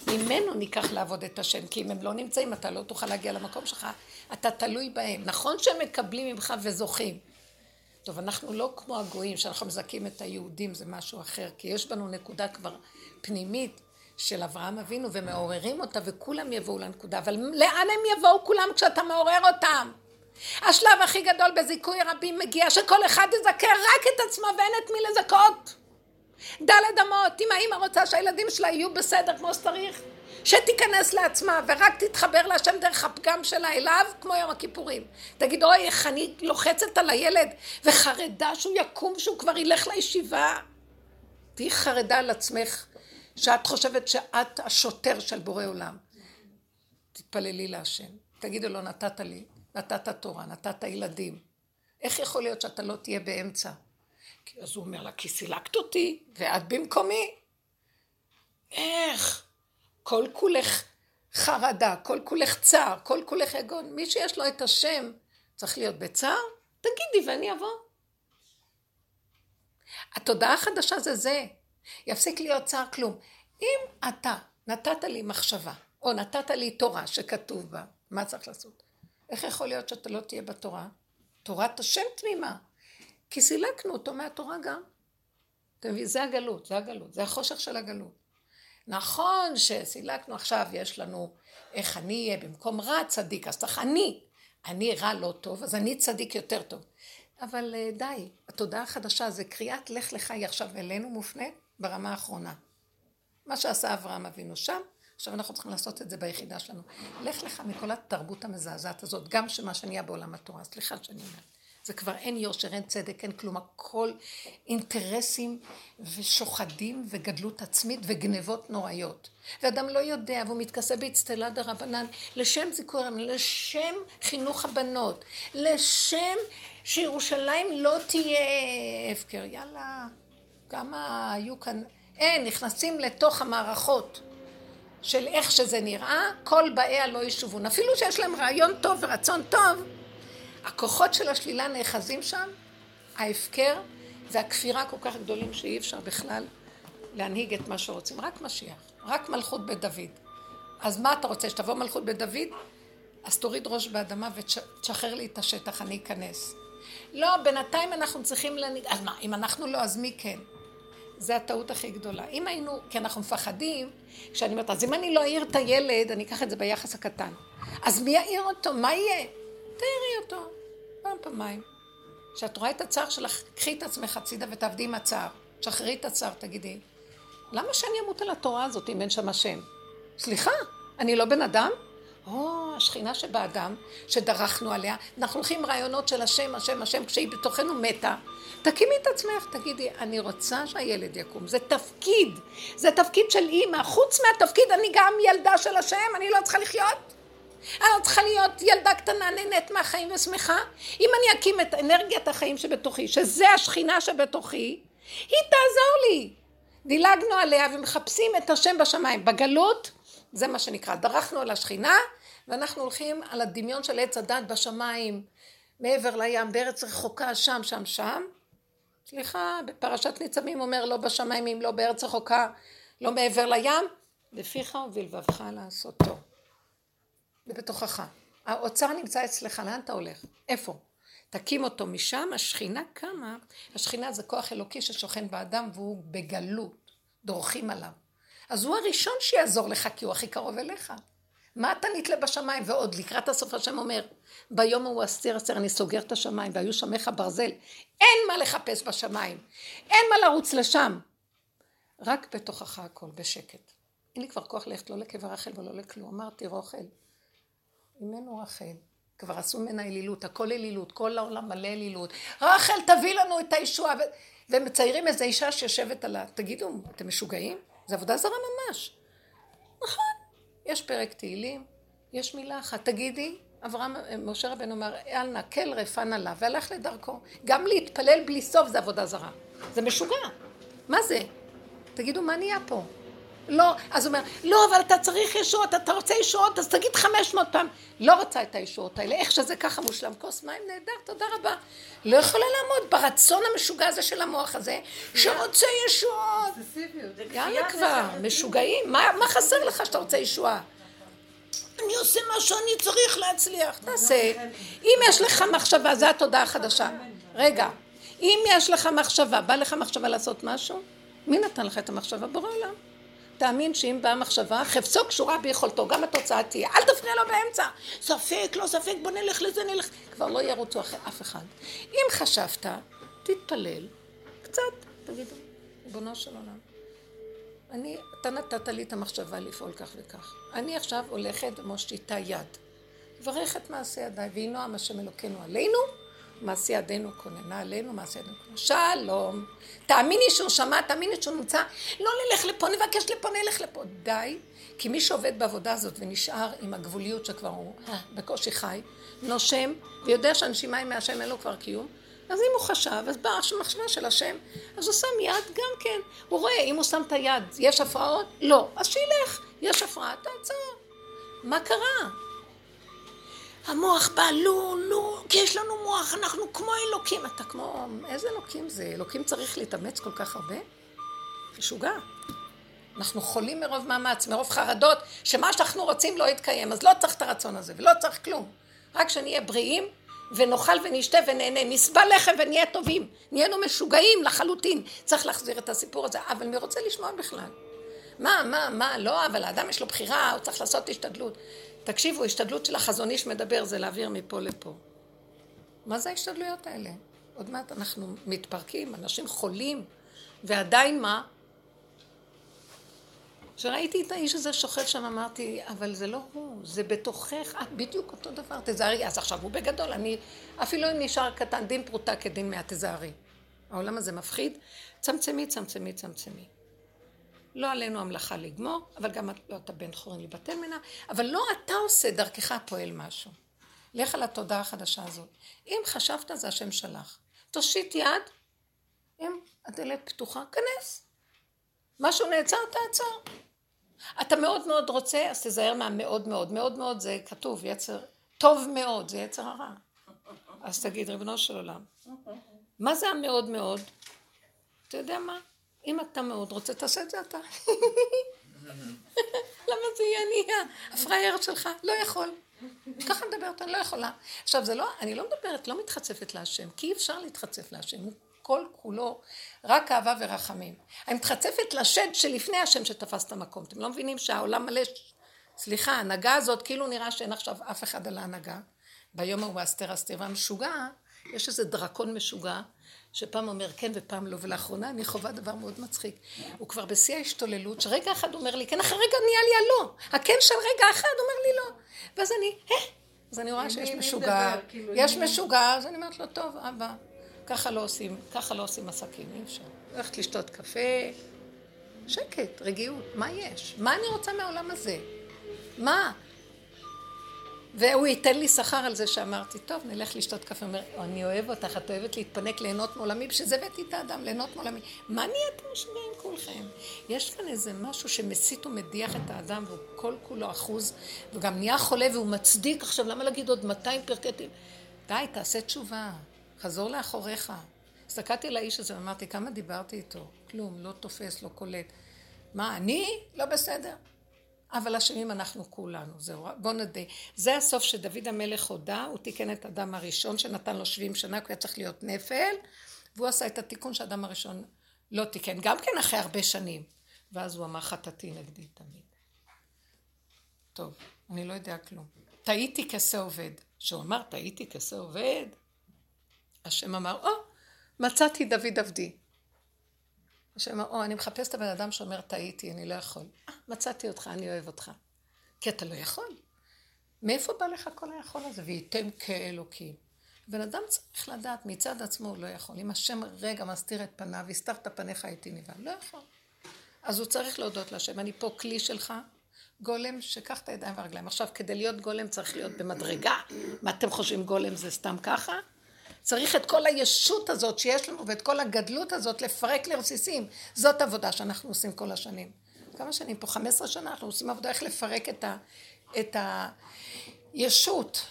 ממנו ניקח לעבוד את השם, כי אם הם לא נמצאים, אתה לא תוכל להגיע למקום שלך, אתה תלוי בהם. נכון שהם מקבלים ממך וזוכים. טוב, אנחנו לא כמו הגויים, שאנחנו מזכים את היהודים, זה משהו אחר, כי יש בנו נקודה כבר פנימית של אברהם אבינו, ומעוררים אותה, וכולם יבואו לנקודה, אבל לאן הם יבואו כולם כשאתה מעורר אותם? השלב הכי גדול בזיכוי רבים מגיע, שכל אחד יזכה רק את עצמו, ואין את מי לזכות. דלת אמות, אם האמא רוצה שהילדים שלה יהיו בסדר כמו שצריך, שתיכנס לעצמה ורק תתחבר להשם דרך הפגם שלה אליו, כמו יום הכיפורים. תגיד, אוי, איך אני לוחצת על הילד וחרדה שהוא יקום, שהוא כבר ילך לישיבה. תהי חרדה על עצמך, שאת חושבת שאת השוטר של בורא עולם. תתפללי להשם. תגידו לו, נתת לי, נתת תורה, נתת ילדים. איך יכול להיות שאתה לא תהיה באמצע? אז הוא אומר לה, כי סילקת אותי, ואת במקומי. איך? כל כולך חרדה, כל כולך צער, כל כולך אגון. מי שיש לו את השם צריך להיות בצער, תגידי ואני אבוא. התודעה החדשה זה זה, יפסיק להיות צער כלום. אם אתה נתת לי מחשבה, או נתת לי תורה שכתוב בה, מה צריך לעשות? איך יכול להיות שאתה לא תהיה בתורה? תורת השם תמימה, כי סילקנו אותו מהתורה גם. זה הגלות, זה הגלות, זה החושך של הגלות. נכון שסילקנו עכשיו, יש לנו איך אני אהיה במקום רע צדיק, אז צריך אני, אני רע לא טוב, אז אני צדיק יותר טוב. אבל די, התודעה החדשה זה קריאת לך לך, היא עכשיו אלינו מופנית ברמה האחרונה. מה שעשה אברהם אבינו שם, עכשיו אנחנו צריכים לעשות את זה ביחידה שלנו. לך לך מכל התרבות המזעזעת הזאת, גם שמה שנהיה בעולם התורה, סליחה שאני אומרת. וכבר אין יושר, אין צדק, אין כלום, הכל אינטרסים ושוחדים וגדלות עצמית וגנבות נוראיות. ואדם לא יודע, והוא מתכסה בהצטלה דרבנן, לשם זיכורם, לשם חינוך הבנות, לשם שירושלים לא תהיה הפקר. יאללה, כמה היו כאן, אין, נכנסים לתוך המערכות של איך שזה נראה, כל באיה לא ישובון. אפילו שיש להם רעיון טוב ורצון טוב, הכוחות של השלילה נאחזים שם, ההפקר והכפירה כל כך גדולים שאי אפשר בכלל להנהיג את מה שרוצים. רק משיח, רק מלכות בית דוד. אז מה אתה רוצה? שתבוא מלכות בית דוד? אז תוריד ראש באדמה ותשחרר לי את השטח, אני אכנס. לא, בינתיים אנחנו צריכים להנהיג. אז מה, אם אנחנו לא, אז מי כן? זה הטעות הכי גדולה. אם היינו, כי אנחנו מפחדים, כשאני אומרת, אז אם אני לא אעיר את הילד, אני אקח את זה ביחס הקטן. אז מי יעיר אותו? מה יהיה? תעירי אותו, פעם פעמיים. כשאת רואה את הצער שלך, קחי את עצמך הצידה ותעבדי עם הצער. שחררי את הצער, תגידי. למה שאני אמות על התורה הזאת אם אין שם השם? סליחה, אני לא בן אדם? או, השכינה שבאדם, שדרכנו עליה, אנחנו הולכים רעיונות של השם, השם, השם, כשהיא בתוכנו מתה, תקימי את עצמך, תגידי, אני רוצה שהילד יקום, זה תפקיד, זה תפקיד של אימא, חוץ מהתפקיד, אני גם ילדה של השם, אני לא צריכה לחיות, אני לא צריכה להיות ילדה קטנה, נהנית מהחיים ושמחה, אם אני אקים את אנרגיית החיים שבתוכי, שזה השכינה שבתוכי, היא תעזור לי, דילגנו עליה ומחפשים את השם בשמיים, בגלות, זה מה שנקרא, דרכנו על השכינה, ואנחנו הולכים על הדמיון של עץ הדת בשמיים, מעבר לים, בארץ רחוקה, שם, שם, שם. סליחה, בפרשת ניצבים אומר, לא בשמיים, אם לא בארץ רחוקה, לא מעבר לים, בפיך ובלבבך לעשותו. זה בתוכך. האוצר נמצא אצלך, לאן אתה הולך? איפה? תקים אותו משם, השכינה קמה, השכינה זה כוח אלוקי ששוכן באדם, והוא בגלות, דורכים עליו. אז הוא הראשון שיעזור לך, כי הוא הכי קרוב אליך. מה אתה נתלה בשמיים? ועוד לקראת הסוף השם אומר, ביום הוא אסיר אסיר, אני סוגר את השמיים, והיו שמך ברזל. אין מה לחפש בשמיים, אין מה לרוץ לשם. רק בתוכך הכל, בשקט. אין לי כבר כוח ללכת, לא לקבר רחל ולא לכלום. אמרתי, רחל, ממנו רחל. כבר עשו ממנה אלילות, הכל אלילות, כל העולם מלא אלילות. רחל, תביא לנו את הישועה. והם מציירים איזו אישה שיושבת עליה. תגידו, אתם משוגעים? זו עבודה זרה ממש. נכון. יש פרק תהילים, יש מילה אחת. תגידי, אברהם, משה רבנו אומר, אל נא, כל רפן עליו, והלך לדרכו. גם להתפלל בלי סוף זה עבודה זרה. זה משוגע. מה זה? תגידו, מה נהיה פה? לא, אז הוא אומר, לא, אבל אתה צריך ישועות, אתה רוצה ישועות, אז תגיד חמש מאות פעם. לא רוצה את הישועות האלה, איך שזה ככה מושלם, כוס מים נהדר, תודה רבה. לא יכולה לעמוד ברצון המשוגע הזה של המוח הזה, שרוצה ישועות. יאללה כבר, משוגעים, מה חסר לך שאתה רוצה ישועה? אני עושה מה שאני צריך להצליח, תעשה. אם יש לך מחשבה, זו התודעה החדשה. רגע, אם יש לך מחשבה, בא לך מחשבה לעשות משהו? מי נתן לך את המחשבה? בורא עולם. תאמין שאם באה מחשבה, חפצו קשורה ביכולתו, גם התוצאה תהיה, אל תפריע לו באמצע, ספק, לא ספק, בוא נלך לזה, נלך, כבר לא ירוצו אחרי אף אחד. אם חשבת, תתפלל, קצת, תגידו, ריבונו של עולם, אני, אתה נתת לי את המחשבה לפעול כך וכך, אני עכשיו הולכת ומושיטה יד, ברכת מעשה ידיי, והנה השם אלוקינו עלינו, מעשי ידינו כוננה עלינו, מעשי ידינו כוננה. שלום. תאמיני שהוא שמע, תאמיני שהוא נמצא. לא נלך לפה, נבקש לפה, נלך לפה. די, כי מי שעובד בעבודה הזאת ונשאר עם הגבוליות שכבר הוא בקושי חי, נושם, ויודע שהנשימה היא מהשם, אין לו כבר קיום, אז אם הוא חשב, אז באה המחשבה של השם, אז הוא שם יד גם כן. הוא רואה, אם הוא שם את היד, יש הפרעות? לא. אז שילך, יש הפרעה, תעצור. מה קרה? המוח בא, לא, לא, כי יש לנו מוח, אנחנו כמו אלוקים. אתה כמו, איזה אלוקים זה? אלוקים צריך להתאמץ כל כך הרבה? משוגע. אנחנו חולים מרוב מאמץ, מרוב חרדות, שמה שאנחנו רוצים לא יתקיים, אז לא צריך את הרצון הזה, ולא צריך כלום. רק שנהיה בריאים, ונאכל ונשתה ונהנה, נסבל לחם ונהיה טובים, נהיינו משוגעים לחלוטין. צריך להחזיר את הסיפור הזה, אבל מי רוצה לשמוע בכלל? מה, מה, מה, לא, אבל האדם יש לו בחירה, הוא צריך לעשות השתדלות. תקשיבו, השתדלות של החזון איש מדבר, זה להעביר מפה לפה. מה זה ההשתדלויות האלה? עוד מעט אנחנו מתפרקים, אנשים חולים, ועדיין מה? כשראיתי את האיש הזה שוכב שם, אמרתי, אבל זה לא הוא, זה בתוכך, את בדיוק אותו דבר, תזערי. אז עכשיו הוא בגדול, אני אפילו אם נשאר קטן, דין פרוטה כדין מאה, תזערי. העולם הזה מפחיד, צמצמי, צמצמי, צמצמי. לא עלינו המלאכה לגמור, אבל גם לא אתה בן חורין לבטל מנה, אבל לא אתה עושה, דרכך פועל משהו. לך על התודעה החדשה הזאת. אם חשבת, זה השם שלך. תושיט יד, אם הדלת פתוחה, כנס. משהו נעצר, תעצור. אתה מאוד מאוד רוצה, אז תזהר מה מאוד מאוד, מאוד מאוד זה כתוב, יצר, טוב מאוד, זה יצר הרע. אז תגיד, ריבונו של עולם, מה זה המאוד מאוד? אתה יודע מה? אם אתה מאוד רוצה, תעשה את זה אתה. למה זה יהיה אני? הפרייר שלך, לא יכול. ככה מדברת, אני לא יכולה. עכשיו, זה לא, אני לא מדברת, לא מתחצפת להשם, כי אי אפשר להתחצף להשם. כל כולו, רק אהבה ורחמים. אני מתחצפת לשד שלפני השם שתפס את המקום. אתם לא מבינים שהעולם מלא, סליחה, ההנהגה הזאת, כאילו נראה שאין עכשיו אף אחד על ההנהגה. ביום ההוא אסתר אסתר, והמשוגע, יש איזה דרקון משוגע, שפעם אומר כן ופעם לא, ולאחרונה אני חווה דבר מאוד מצחיק. הוא כבר בשיא ההשתוללות, שרגע אחד אומר לי, כן, אחרי רגע נהיה לי הלא. הכן של רגע אחד אומר לי לא. ואז אני, אה, אז אני רואה שיש משוגע. יש משוגע, אז אני אומרת לו, טוב, אבא. ככה לא עושים, ככה לא עושים עסקים, אי אפשר. הולכת לשתות קפה, שקט, רגיעות, מה יש? מה אני רוצה מהעולם הזה? מה? והוא ייתן לי שכר על זה שאמרתי, טוב, נלך לשתות קפה, אומר, אני אוהב אותך, את אוהבת להתפנק, ליהנות מעולמי, בשביל זה הבאתי את האדם, ליהנות מעולמי. מה נהייתם משוגעים כולכם? יש כאן איזה משהו שמסית ומדיח את האדם, והוא כל כולו אחוז, וגם נהיה חולה והוא מצדיק, עכשיו למה להגיד עוד מאתיים פרקטים? די, תעשה תשובה. חזור לאחוריך. הסתכלתי לאיש הזה ואמרתי, כמה דיברתי איתו? כלום, לא תופס, לא קולט. מה, אני? לא בסדר. אבל השנים אנחנו כולנו, זהו, בוא נדע. זה הסוף שדוד המלך הודה, הוא תיקן את אדם הראשון שנתן לו שבעים שנה, כי היה צריך להיות נפל, והוא עשה את התיקון שאדם הראשון לא תיקן, גם כן אחרי הרבה שנים. ואז הוא אמר, חטאתי נגדי תמיד. טוב, אני לא יודע כלום. טעיתי כסה עובד. שהוא אמר, טעיתי כסה עובד, השם אמר, או, מצאתי דוד עבדי. השם אמר, או, אני מחפש את הבן אדם שאומר, טעיתי, אני לא יכול. אה, מצאתי אותך, אני אוהב אותך. כי אתה לא יכול. מאיפה בא לך כל היכול הזה? וייתם כאלוקים. בן אדם צריך לדעת, מצד עצמו הוא לא יכול. אם השם רגע מסתיר את פניו, הסתרת פניך הייתי ניבה, לא יכול. אז הוא צריך להודות להשם, אני פה כלי שלך, גולם שקח את הידיים והרגליים. עכשיו, כדי להיות גולם צריך להיות במדרגה. מה אתם חושבים, גולם זה סתם ככה? צריך את כל הישות הזאת שיש לנו ואת כל הגדלות הזאת לפרק לרסיסים. זאת עבודה שאנחנו עושים כל השנים. כמה שנים? פה חמש עשרה שנה אנחנו עושים עבודה איך לפרק את, ה, את הישות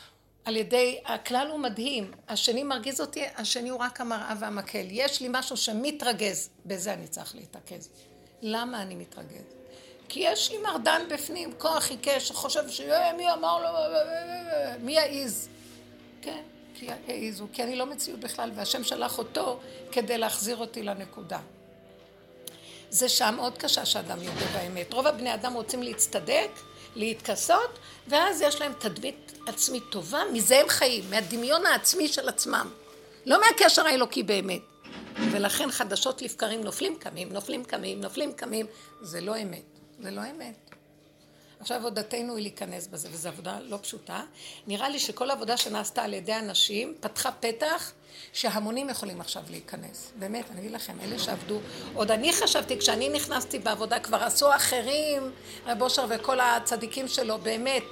על ידי, הכלל הוא מדהים. השני מרגיז אותי, השני הוא רק המראה והמקל. יש לי משהו שמתרגז, בזה אני צריך להתרכז. למה אני מתרגז? כי יש לי מרדן בפנים, כוח עיקש, חושב שמי אמר לו, מי יעיז? כן. כי העיזו, כי אני לא מציאות בכלל, והשם שלח אותו כדי להחזיר אותי לנקודה. זה שעה מאוד קשה שאדם יודע באמת. רוב הבני אדם רוצים להצטדק, להתכסות, ואז יש להם תדמית עצמית טובה, מזה הם חיים, מהדמיון העצמי של עצמם. לא מהקשר האלוקי באמת. ולכן חדשות לבקרים נופלים קמים, נופלים קמים, נופלים קמים. זה לא אמת, זה לא אמת. עכשיו עבודתנו היא להיכנס בזה, וזו עבודה לא פשוטה. נראה לי שכל העבודה שנעשתה על ידי אנשים פתחה פתח שהמונים יכולים עכשיו להיכנס. באמת, אני אגיד לכם, אלה שעבדו, עוד אני חשבתי, כשאני נכנסתי בעבודה כבר עשו אחרים, רב אושר וכל הצדיקים שלו, באמת,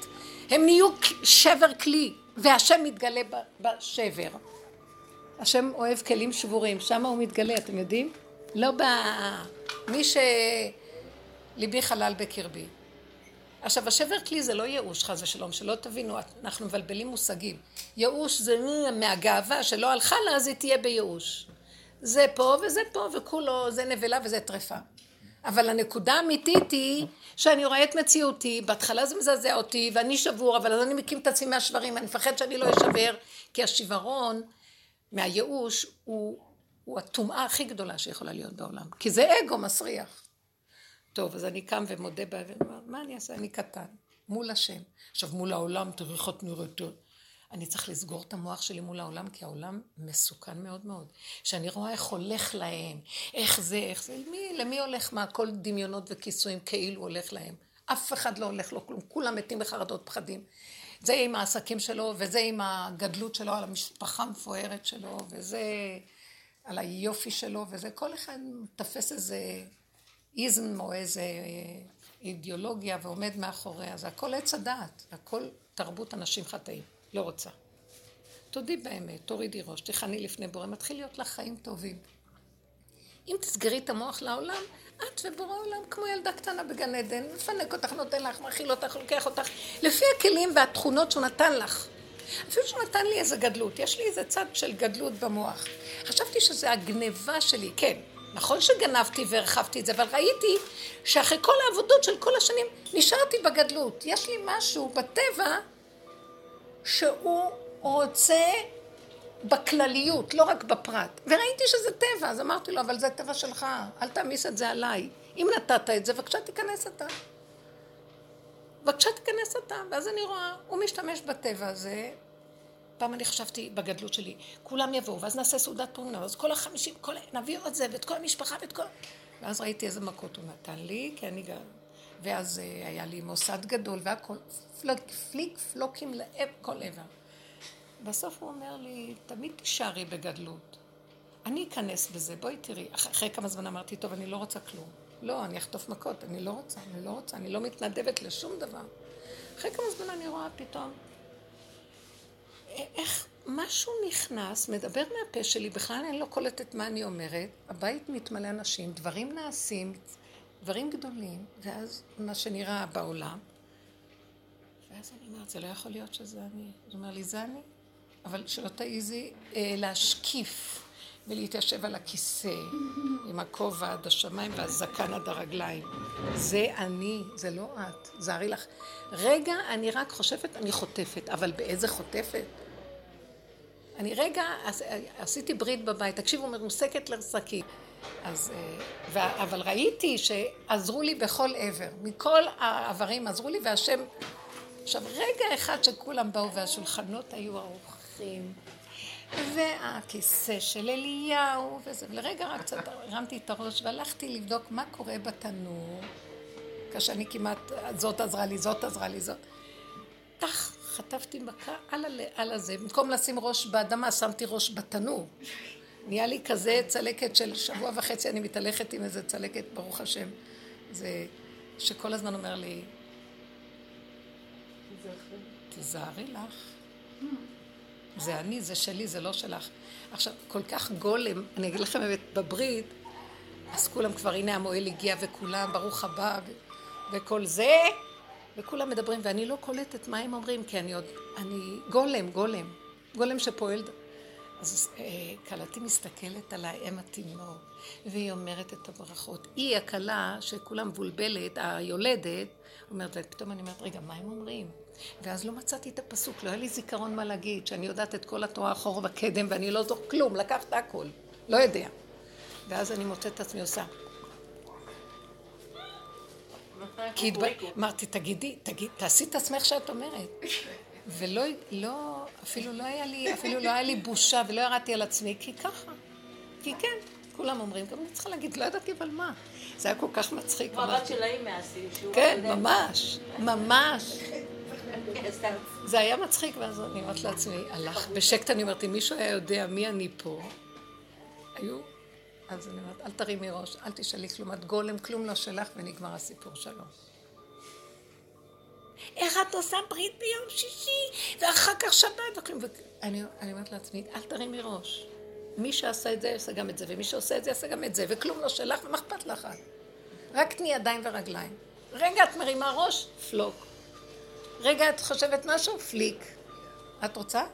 הם נהיו שבר כלי, והשם מתגלה בשבר. השם אוהב כלים שבורים, שם הוא מתגלה, אתם יודעים? לא במי שליבי חלל בקרבי. עכשיו, השבר כלי זה לא ייאוש, חס ושלום, שלא תבינו, אנחנו מבלבלים מושגים. ייאוש זה מהגאווה שלא הלכה לה, אז היא תהיה בייאוש. זה פה וזה פה, וכולו, זה נבלה וזה טרפה. אבל הנקודה האמיתית היא שאני רואה את מציאותי, בהתחלה זה מזעזע אותי, ואני שבור, אבל אז אני מקים את עצמי מהשברים, אני מפחד שאני לא אשבר, כי השברון מהייאוש הוא, הוא התומעה הכי גדולה שיכולה להיות בעולם, כי זה אגו מסריח. טוב, אז אני קם ומודה בה, מה אני אעשה? אני קטן, מול השם. עכשיו, מול העולם, תריכות נראותו. אני צריך לסגור את המוח שלי מול העולם, כי העולם מסוכן מאוד מאוד. שאני רואה איך הולך להם, איך זה, איך זה, מי, למי הולך מה, כל דמיונות וכיסויים כאילו הולך להם. אף אחד לא הולך לו כלום, כולם מתים בחרדות פחדים. זה עם העסקים שלו, וזה עם הגדלות שלו, על המשפחה המפוארת שלו, וזה על היופי שלו, וזה כל אחד תפס איזה איזם או איזה אידיאולוגיה ועומד מאחוריה. זה הכל עץ הדעת, הכל תרבות אנשים חטאים. לא רוצה. תודי באמת, תורידי ראש, תכני לפני בורא, מתחיל להיות לך חיים טובים. אם תסגרי את המוח לעולם, את ובורא עולם כמו ילדה קטנה בגן עדן, מפנק אותך, נותן לך, מרחיל אותך, לוקח אותך, לפי הכלים והתכונות שהוא נתן לך. אפילו שהוא נתן לי איזה גדלות, יש לי איזה צד של גדלות במוח. חשבתי שזה הגניבה שלי, כן. נכון שגנבתי והרחבתי את זה, אבל ראיתי שאחרי כל העבודות של כל השנים, נשארתי בגדלות. יש לי משהו בטבע, שהוא רוצה בכלליות, לא רק בפרט. וראיתי שזה טבע, אז אמרתי לו, אבל זה טבע שלך, אל תעמיס את זה עליי. אם נתת את זה, בבקשה תיכנס אתה. בבקשה תיכנס אתה, ואז אני רואה, הוא משתמש בטבע הזה. פעם אני חשבתי בגדלות שלי, כולם יבואו, ואז נעשה סעודת פורים, אז כל החמישים, כל... נעביר את זה, ואת כל המשפחה, ואת כל... ואז ראיתי איזה מכות הוא נתן לי, כי אני גם... ואז היה לי מוסד גדול, והכל פלוק, פליק פלוקים לאב, כל עבר. בסוף הוא אומר לי, תמיד תישארי בגדלות. אני אכנס בזה, בואי תראי. אחרי כמה זמן אמרתי, טוב, אני לא רוצה כלום. לא, אני אחטוף מכות, אני לא רוצה, אני לא רוצה, אני לא מתנדבת לשום דבר. אחרי כמה זמן אני רואה פתאום, איך משהו נכנס, מדבר מהפה שלי, בכלל אני לא קולטת מה אני אומרת, הבית מתמלא אנשים, דברים נעשים, דברים גדולים, ואז מה שנראה בעולם, ואז אני אומרת, זה לא יכול להיות שזה אני. זאת אומרת לי, זה אני, אבל שלא תעיזי אה, להשקיף ולהתיישב על הכיסא עם הכובע עד השמיים והזקן עד הרגליים. זה אני, זה לא את, זה הרי לך. רגע, אני רק חושבת, אני חוטפת, אבל באיזה חוטפת? אני רגע, עשיתי ברית בבית, תקשיבו, הוא מרוסקת לרסקי. אז, אבל ראיתי שעזרו לי בכל עבר, מכל העברים עזרו לי והשם, עכשיו רגע אחד שכולם באו והשולחנות היו ערוכים והכיסא של אליהו וזה, ולרגע רק קצת הרמתי את הראש והלכתי לבדוק מה קורה בתנור, כשאני כמעט, זאת עזרה לי, זאת עזרה לי, זאת, תח, חטפתי מכה על, על הזה, במקום לשים ראש באדמה שמתי ראש בתנור. נהיה לי כזה צלקת של שבוע וחצי, אני מתהלכת עם איזה צלקת, ברוך השם. זה שכל הזמן אומר לי, תזהרי לך. זה אני, זה שלי, זה לא שלך. עכשיו, כל כך גולם, אני אגיד לכם בברית, אז כולם כבר, הנה המועל הגיע וכולם, ברוך הבא, וכל זה, וכולם מדברים, ואני לא קולטת מה הם אומרים, כי אני עוד, אני גולם, גולם, גולם שפועל... אז קלתי מסתכלת על האם התינוק, והיא אומרת את הברכות. היא הקלה שכולם מבולבלת, היולדת, אומרת לה, פתאום אני אומרת, רגע, מה הם אומרים? ואז לא מצאתי את הפסוק, לא היה לי זיכרון מה להגיד, שאני יודעת את כל התורה אחורה בקדם, ואני לא זוכרת כלום, לקחת הכל, לא יודע. ואז אני מוצאת את עצמי עושה. כי אמרתי, תגידי, תעשי את עצמך שאת אומרת. ולא, לא, אפילו לא היה לי, אפילו לא היה לי בושה ולא ירדתי על עצמי, כי ככה, כי כן, כולם אומרים, גם אני צריכה להגיד, לא ידעתי אבל מה, זה היה כל כך מצחיק. כמו הבת שלהם מעשים. כן, ממש, ממש. זה היה מצחיק, ואז אני אומרת לעצמי, הלך, בשקט אני אומרת, אם מישהו היה יודע מי אני פה, היו, אז אני אומרת, אל תרימי ראש, אל תשאלי כלום, את גולם, כלום לא שלך, ונגמר הסיפור שלום. איך את עושה ברית ביום שישי, ואחר כך שבת, ואני אומרת לעצמי, אל תרימי ראש. מי שעשה את זה יעשה גם את זה, ומי שעושה את זה יעשה גם את זה, וכלום לא שלך ומה אכפת לך. רק תני ידיים ורגליים. רגע את מרימה ראש, פלוק. רגע את חושבת משהו, פליק. את רוצה?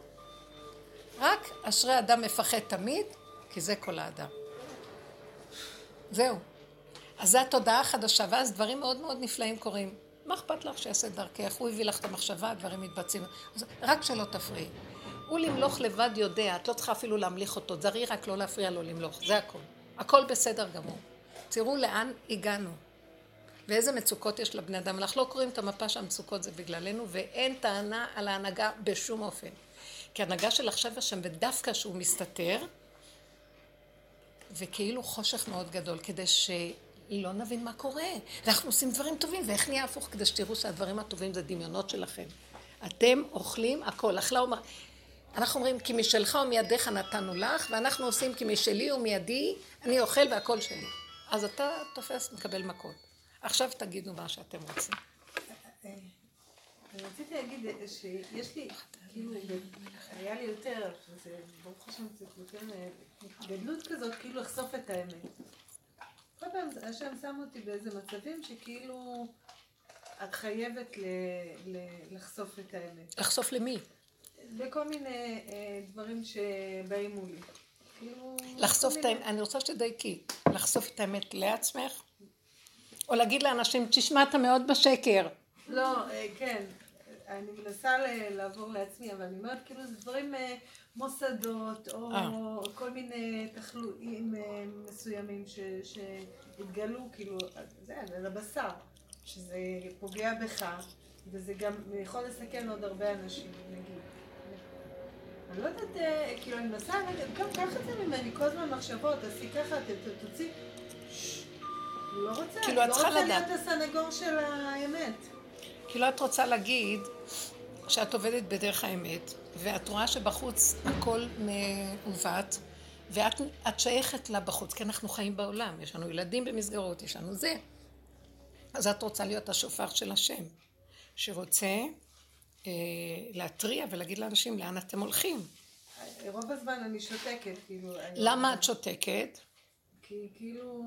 רק אשרי אדם מפחד תמיד, כי זה כל האדם. זהו. אז זו התודעה החדשה, ואז דברים מאוד מאוד נפלאים קורים. מה אכפת לך שיעשה דרכך? הוא הביא לך את המחשבה, הדברים מתבצעים. רק שלא תפריעי. הוא למלוך לבד יודע, את לא צריכה אפילו להמליך אותו. זרי רק לא להפריע לו למלוך, זה הכל. הכל בסדר גמור. תראו לאן הגענו. ואיזה מצוקות יש לבני אדם. אנחנו לא קוראים את המפה שהמצוקות זה בגללנו, ואין טענה על ההנהגה בשום אופן. כי הנהגה של עכשיו השם, ודווקא שהוא מסתתר, וכאילו חושך מאוד גדול, כדי שלא נבין מה קורה. אנחנו עושים דברים טובים, ואיך נהיה הפוך, כדי שתראו שהדברים הטובים זה דמיונות שלכם. אתם אוכלים הכל, אכלה אומר... אנחנו אומרים, כי משלך ומידיך נתנו לך, ואנחנו עושים, כי משלי ומידי, אני אוכל והכל שלי. אז אתה תופס, מקבל מכות. עכשיו תגידו מה שאתם רוצים. אני רציתי להגיד שיש לי, כאילו, היה לי יותר, ברוך השם, זה יותר גדלות כזאת, כאילו לחשוף את האמת. כל פעם השם שם אותי באיזה מצבים שכאילו את חייבת לחשוף את האמת. לחשוף למי? בכל מיני דברים שבאים מולי. לחשוף את האמת, אני רוצה שתדייקי, לחשוף את האמת לעצמך, או להגיד לאנשים, תשמע, אתה מאוד בשקר. לא, כן, אני מנסה לעבור לעצמי, אבל אני אומרת, כאילו, זה דברים מוסדות, או כל מיני תחלואים מסוימים שהתגלו, כאילו, זה על הבשר, שזה פוגע בך, וזה גם יכול לסכן עוד הרבה אנשים, נגיד. אני לא יודעת, כאילו, אני מנסה, גם ככה זה ממני, כל הזמן מחשבות, עשי ככה, תוציא, לא רוצה, לא רוצה להיות הסנגור של האמת. כאילו את רוצה להגיד שאת עובדת בדרך האמת, ואת רואה שבחוץ הכל מעוות, ואת שייכת לה בחוץ, כי אנחנו חיים בעולם, יש לנו ילדים במסגרות, יש לנו זה. אז את רוצה להיות השופר של השם, שרוצה אה, להתריע ולהגיד לאנשים לאן אתם הולכים. רוב הזמן אני שותקת. כאילו, למה אני... את שותקת? כי כאילו,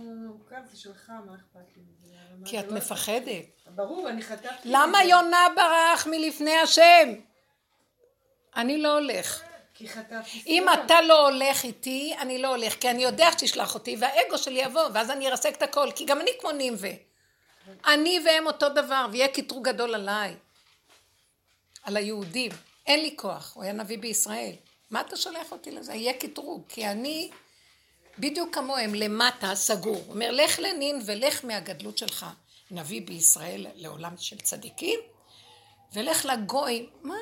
כאן זה שלך, מה אכפת לי? כי את מפחדת. ברור, אני חטפתי. למה יונה ברח מלפני השם? אני לא הולך. כי חטפתי. אם אתה לא הולך איתי, אני לא הולך, כי אני יודע שתשלח אותי, והאגו שלי יבוא, ואז אני ארסק את הכל, כי גם אני כמו נימבה. אני והם אותו דבר, ויהיה כיתרו גדול עליי. על היהודים. אין לי כוח, הוא היה נביא בישראל. מה אתה שולח אותי לזה? יהיה כיתרו, כי אני... בדיוק כמוהם למטה סגור, אומר לך לנין ולך מהגדלות שלך, נביא בישראל לעולם של צדיקים, ולך לגוי, מה?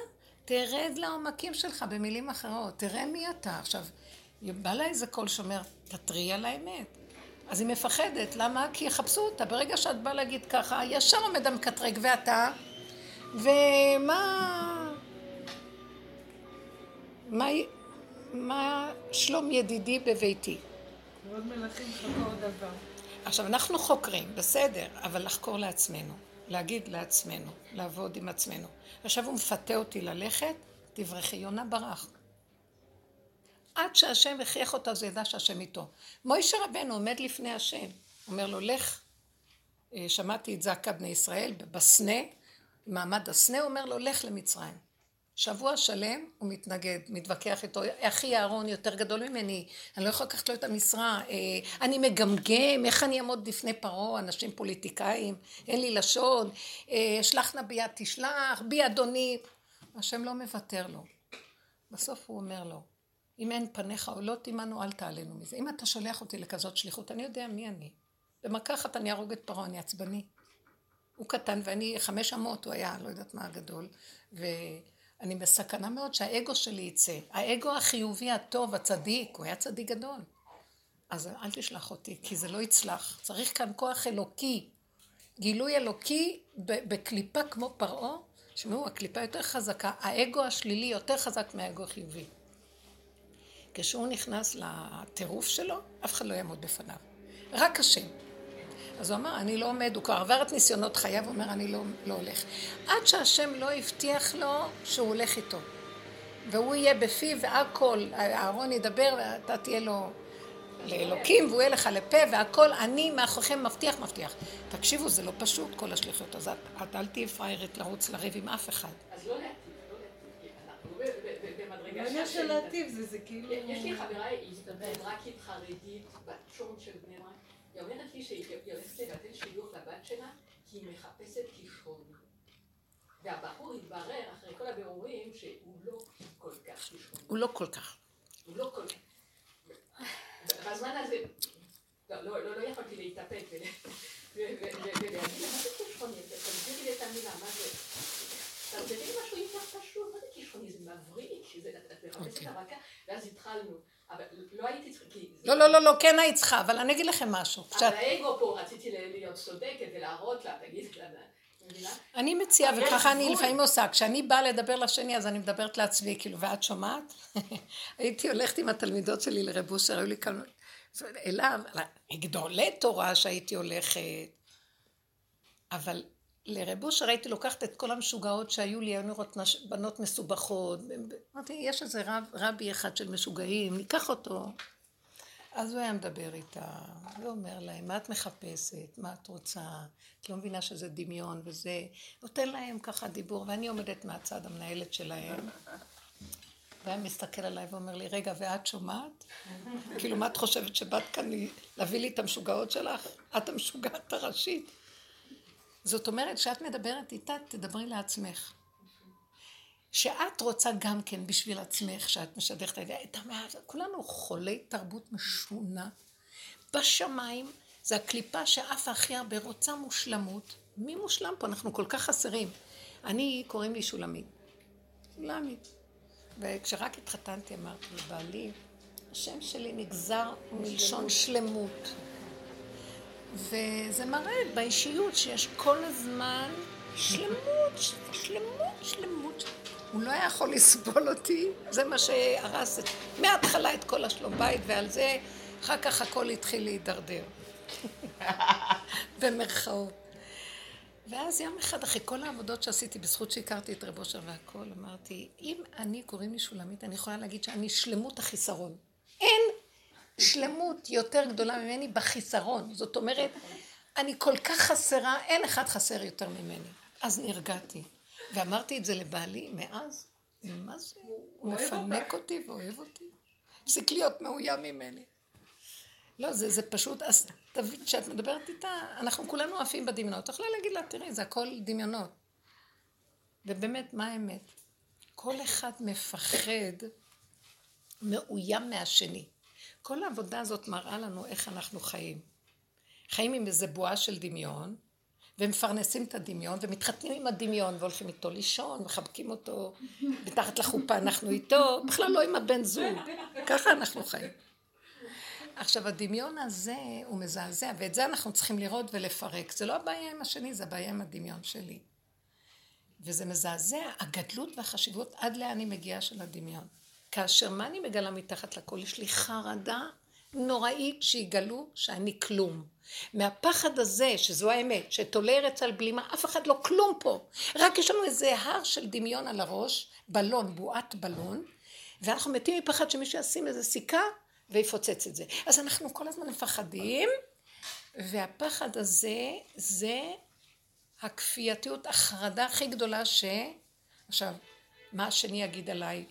תרד לעומקים שלך במילים אחרות, תראה מי אתה. עכשיו, בא לה איזה קול שאומר, תטריע לאמת. אז היא מפחדת, למה? כי יחפשו אותה, ברגע שאת באה להגיד ככה, ישר עומד המקטרק ואתה, ומה... מה... מה שלום ידידי בביתי? מאוד מלכים חקור דבר. עכשיו, אנחנו חוקרים, בסדר, אבל לחקור לעצמנו, להגיד לעצמנו, לעבוד עם עצמנו. עכשיו הוא מפתה אותי ללכת, תברכי, יונה ברח. עד שהשם הכריח אותה, זה ידע שהשם איתו. מוישה רבנו עומד לפני השם, אומר לו, לך, שמעתי את זעקה בני ישראל, בסנה, מעמד הסנה, אומר לו, לך למצרים. שבוע שלם הוא מתנגד, מתווכח איתו, אחי אהרון יותר גדול ממני, אני לא יכולה לקחת לו את המשרה, אני מגמגם, איך אני אעמוד לפני פרעה, אנשים פוליטיקאים, אין לי לשון, שלחנה ביד תשלח, בי אדוני, השם לא מוותר לו. בסוף הוא אומר לו, אם אין פניך או לא תימנו, אל תעלנו מזה, אם אתה שולח אותי לכזאת שליחות, אני יודע מי אני, במקחת אני ארוג את פרעה, אני עצבני, הוא קטן ואני חמש אמות, הוא היה, לא יודעת מה הגדול, ו... אני בסכנה מאוד שהאגו שלי יצא. האגו החיובי, הטוב, הצדיק, הוא היה צדיק גדול. אז אל תשלח אותי, כי זה לא יצלח. צריך כאן כוח אלוקי, גילוי אלוקי בקליפה כמו פרעה, שמעו, הקליפה יותר חזקה, האגו השלילי יותר חזק מהאגו החיובי. כשהוא נכנס לטירוף שלו, אף אחד לא יעמוד בפניו. רק השם. אז הוא אמר, אני לא עומד, הוא כבר עבר את ניסיונות חייו, הוא אומר, אני לא, לא הולך. עד שהשם לא הבטיח לו שהוא הולך איתו. והוא יהיה בפי והכל, אהרון ידבר, ואתה תהיה לו לאלוקים, והוא יהיה לך לפה, והכל, אני מאחוריכם מבטיח, מבטיח. תקשיבו, זה לא פשוט, כל השליחות. אז את אל תהיה פריירת לרוץ לריב עם אף אחד. אז לא להטיב, לא להטיב. אנחנו במדרגה של... לא של להטיב, זה כאילו... יש לי חברה, היא הסתברת רק עם חרדית, בתשום של בני רק. היא אומרת לי שהיא הולכת לבטל שיוך לבת שלה, כי היא מחפשת כישרון. והבחור התברר אחרי כל הבירורים שהוא לא כל כך כישרון. הוא לא כל כך. הוא לא כל כך. בזמן הזה, לא יכולתי להתאפק ולהגיד, מה זה כישרון? תגידי לי את המילה, מה זה? עכשיו, זה כאילו משהו יותר פשוט, מה זה כישרוני? זה מבריק, את מרפסת את הרקה, ואז התחלנו. אבל לא הייתי צריכה, כי... לא, לא, לא, כן היית צריכה, אבל אני אגיד לכם משהו. אבל האגו פה, רציתי להיות סודקת ולהראות לה, תגיד לה, אני מציעה, וככה אני לפעמים עושה, כשאני באה לדבר לשני, אז אני מדברת לעצמי, כאילו, ואת שומעת? הייתי הולכת עם התלמידות שלי לרב אושר, היו לי כאן, אליו, גדולי תורה שהייתי הולכת, אבל לרב אושר הייתי לוקחת את כל המשוגעות שהיו לי, היו נראות בנות מסובכות, אמרתי, יש איזה רב, רבי אחד של משוגעים, ניקח אותו. אז הוא היה מדבר איתה, ואומר להם, מה את מחפשת, מה את רוצה, את לא מבינה שזה דמיון וזה, נותן להם ככה דיבור, ואני עומדת מהצד המנהלת שלהם, והיה מסתכל עליי ואומר לי, רגע, ואת שומעת? כאילו, מה את חושבת שבאת כאן להביא לי את המשוגעות שלך? את המשוגעת הראשית. זאת אומרת, כשאת מדברת איתה, תדברי לעצמך. שאת רוצה גם כן בשביל עצמך, שאת משדכת את המאה, כולנו חולי תרבות משונה. בשמיים זה הקליפה שאף הכי הרבה רוצה מושלמות. מי מושלם פה? אנחנו כל כך חסרים. אני, קוראים לי שולמית. שולמית. וכשרק התחתנתי, אמרתי לבעלי, השם שלי נגזר מלשון שלמות. וזה מראה באישיות שיש כל הזמן שלמות, שלמות, שלמות. הוא לא יכול לסבול אותי, זה מה שהרס את, מההתחלה את כל השלום בית, ועל זה אחר כך הכל התחיל להידרדר. במרכאות. ואז יום אחד, אחרי כל העבודות שעשיתי, בזכות שהכרתי את רב אושר והכל, אמרתי, אם אני, קוראים לי שולמית, אני יכולה להגיד שאני שלמות החיסרון. אין שלמות יותר גדולה ממני בחיסרון. זאת אומרת, אני כל כך חסרה, אין אחד חסר יותר ממני. אז נרגעתי. ואמרתי את זה לבעלי, מאז, מה זה? הוא מפנק אותי ואוהב אותי. הפסיק להיות מאוים ממני. לא, זה, זה פשוט, אז תבין, כשאת מדברת איתה, אנחנו כולנו עפים בדמיונות. תוכלי להגיד לה, תראי, זה הכל דמיונות. ובאמת, מה האמת? כל אחד מפחד מאוים מהשני. כל העבודה הזאת מראה לנו איך אנחנו חיים. חיים עם איזו בועה של דמיון, ומפרנסים את הדמיון, ומתחתנים עם הדמיון, והולכים איתו לישון, מחבקים אותו, בתחת לחופה אנחנו איתו, בכלל לא עם הבן זוג, ככה אנחנו חיים. עכשיו, הדמיון הזה הוא מזעזע, ואת זה אנחנו צריכים לראות ולפרק. זה לא הבעיה עם השני, זה הבעיה עם הדמיון שלי. וזה מזעזע, הגדלות והחשיבות, עד לאן אני מגיעה של הדמיון. כאשר מה אני מגלה מתחת לכל, יש לי חרדה נוראית שיגלו שאני כלום. מהפחד הזה, שזו האמת, שתולה ארץ על בלימה, אף אחד לא כלום פה. רק יש לנו איזה הר של דמיון על הראש, בלון, בועת בלון, ואנחנו מתים מפחד שמישהו ישים איזה סיכה ויפוצץ את זה. אז אנחנו כל הזמן מפחדים, והפחד הזה, זה הכפייתיות, החרדה הכי גדולה ש... עכשיו, מה השני יגיד עליי?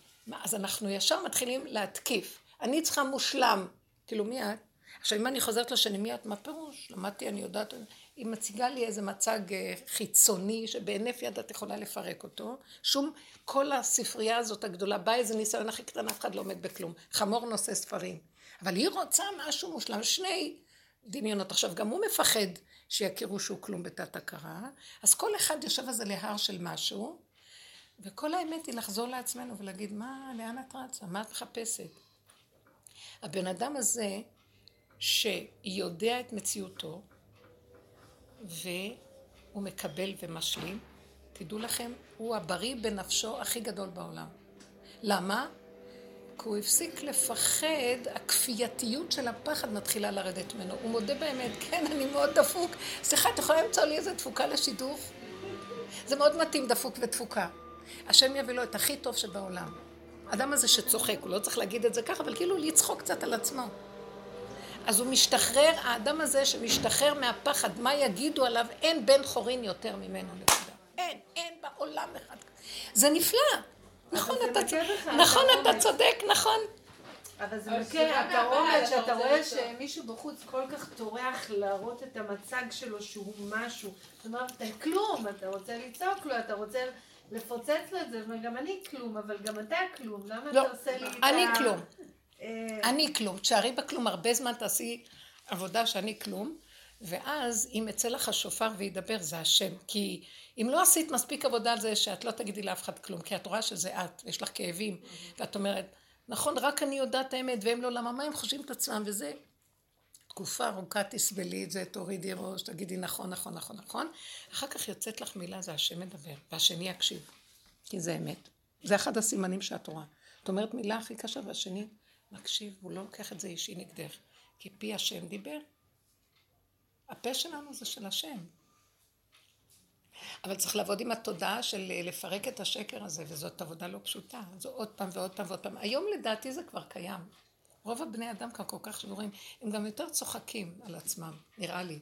אז אנחנו ישר מתחילים להתקיף. אני צריכה מושלם. כאילו, מי את? עכשיו, אם אני חוזרת לשני, מי את? מה פירוש? למדתי, אני יודעת, היא מציגה לי איזה מצג חיצוני, שבהינף יד את יכולה לפרק אותו. שום, כל הספרייה הזאת הגדולה, באה איזה ניסיון הכי קטן, אף אחד לא עומד בכלום. חמור נושא ספרים. אבל היא רוצה משהו מושלם, שני דמיונות. עכשיו, גם הוא מפחד שיכירו שהוא כלום בתת הכרה. אז כל אחד יושב על זה להר של משהו, וכל האמת היא לחזור לעצמנו ולהגיד, מה, לאן את רצה? מה את מחפשת? הבן אדם הזה שיודע את מציאותו והוא מקבל ומשלים, תדעו לכם, הוא הבריא בנפשו הכי גדול בעולם. למה? כי הוא הפסיק לפחד, הכפייתיות של הפחד מתחילה לרדת ממנו. הוא מודה באמת, כן, אני מאוד דפוק. סליחה, את יכולה למצוא לי איזה דפוקה לשידוך? זה מאוד מתאים, דפוק ודפוקה. השם יביא לו את הכי טוב שבעולם. אדם הזה שצוחק, הוא לא צריך להגיד את זה ככה, אבל כאילו לצחוק קצת על עצמו. אז הוא משתחרר, האדם הזה שמשתחרר מהפחד, מה יגידו עליו, אין בן חורין יותר ממנו נקודה. אין, אין בעולם אחד. זה נפלא. נכון, אתה צודק, נכון, אתה צודק, נכון. אבל זה מכן, אתה רואה שאתה רואה שמישהו בחוץ כל כך טורח להראות את המצג שלו שהוא משהו. זאת אומרת, אתה כלום, אתה רוצה לצעוק לו, אתה רוצה... לפוצץ לו את זה, וגם אני כלום, אבל גם אתה כלום, למה אתה עושה לי את ה... אני כלום, אני כלום, תשארי בכלום, הרבה זמן תעשי עבודה שאני כלום, ואז אם יצא לך השופר וידבר זה השם, כי אם לא עשית מספיק עבודה על זה שאת לא תגידי לאף אחד כלום, כי את רואה שזה את, ויש לך כאבים, ואת אומרת, נכון, רק אני יודעת האמת, והם לא, למה מה הם חושבים את עצמם, וזה תקופה ארוכה תסבלית, זה תורידי ראש, תגידי נכון, נכון, נכון, נכון, אחר כך יוצאת לך מילה, זה השם מדבר, והשני יקשיב, כי זה אמת. זה אחד הסימנים שאת רואה. את אומרת מילה הכי קשה, והשני מקשיב, הוא לא לוקח את זה אישי נגדך, כי פי השם דיבר. הפה שלנו זה של השם. אבל צריך לעבוד עם התודעה של לפרק את השקר הזה, וזאת עבודה לא פשוטה. זו עוד פעם ועוד פעם ועוד פעם. היום לדעתי זה כבר קיים. רוב הבני אדם כאן כל כך שבורים, הם גם יותר צוחקים על עצמם, נראה לי.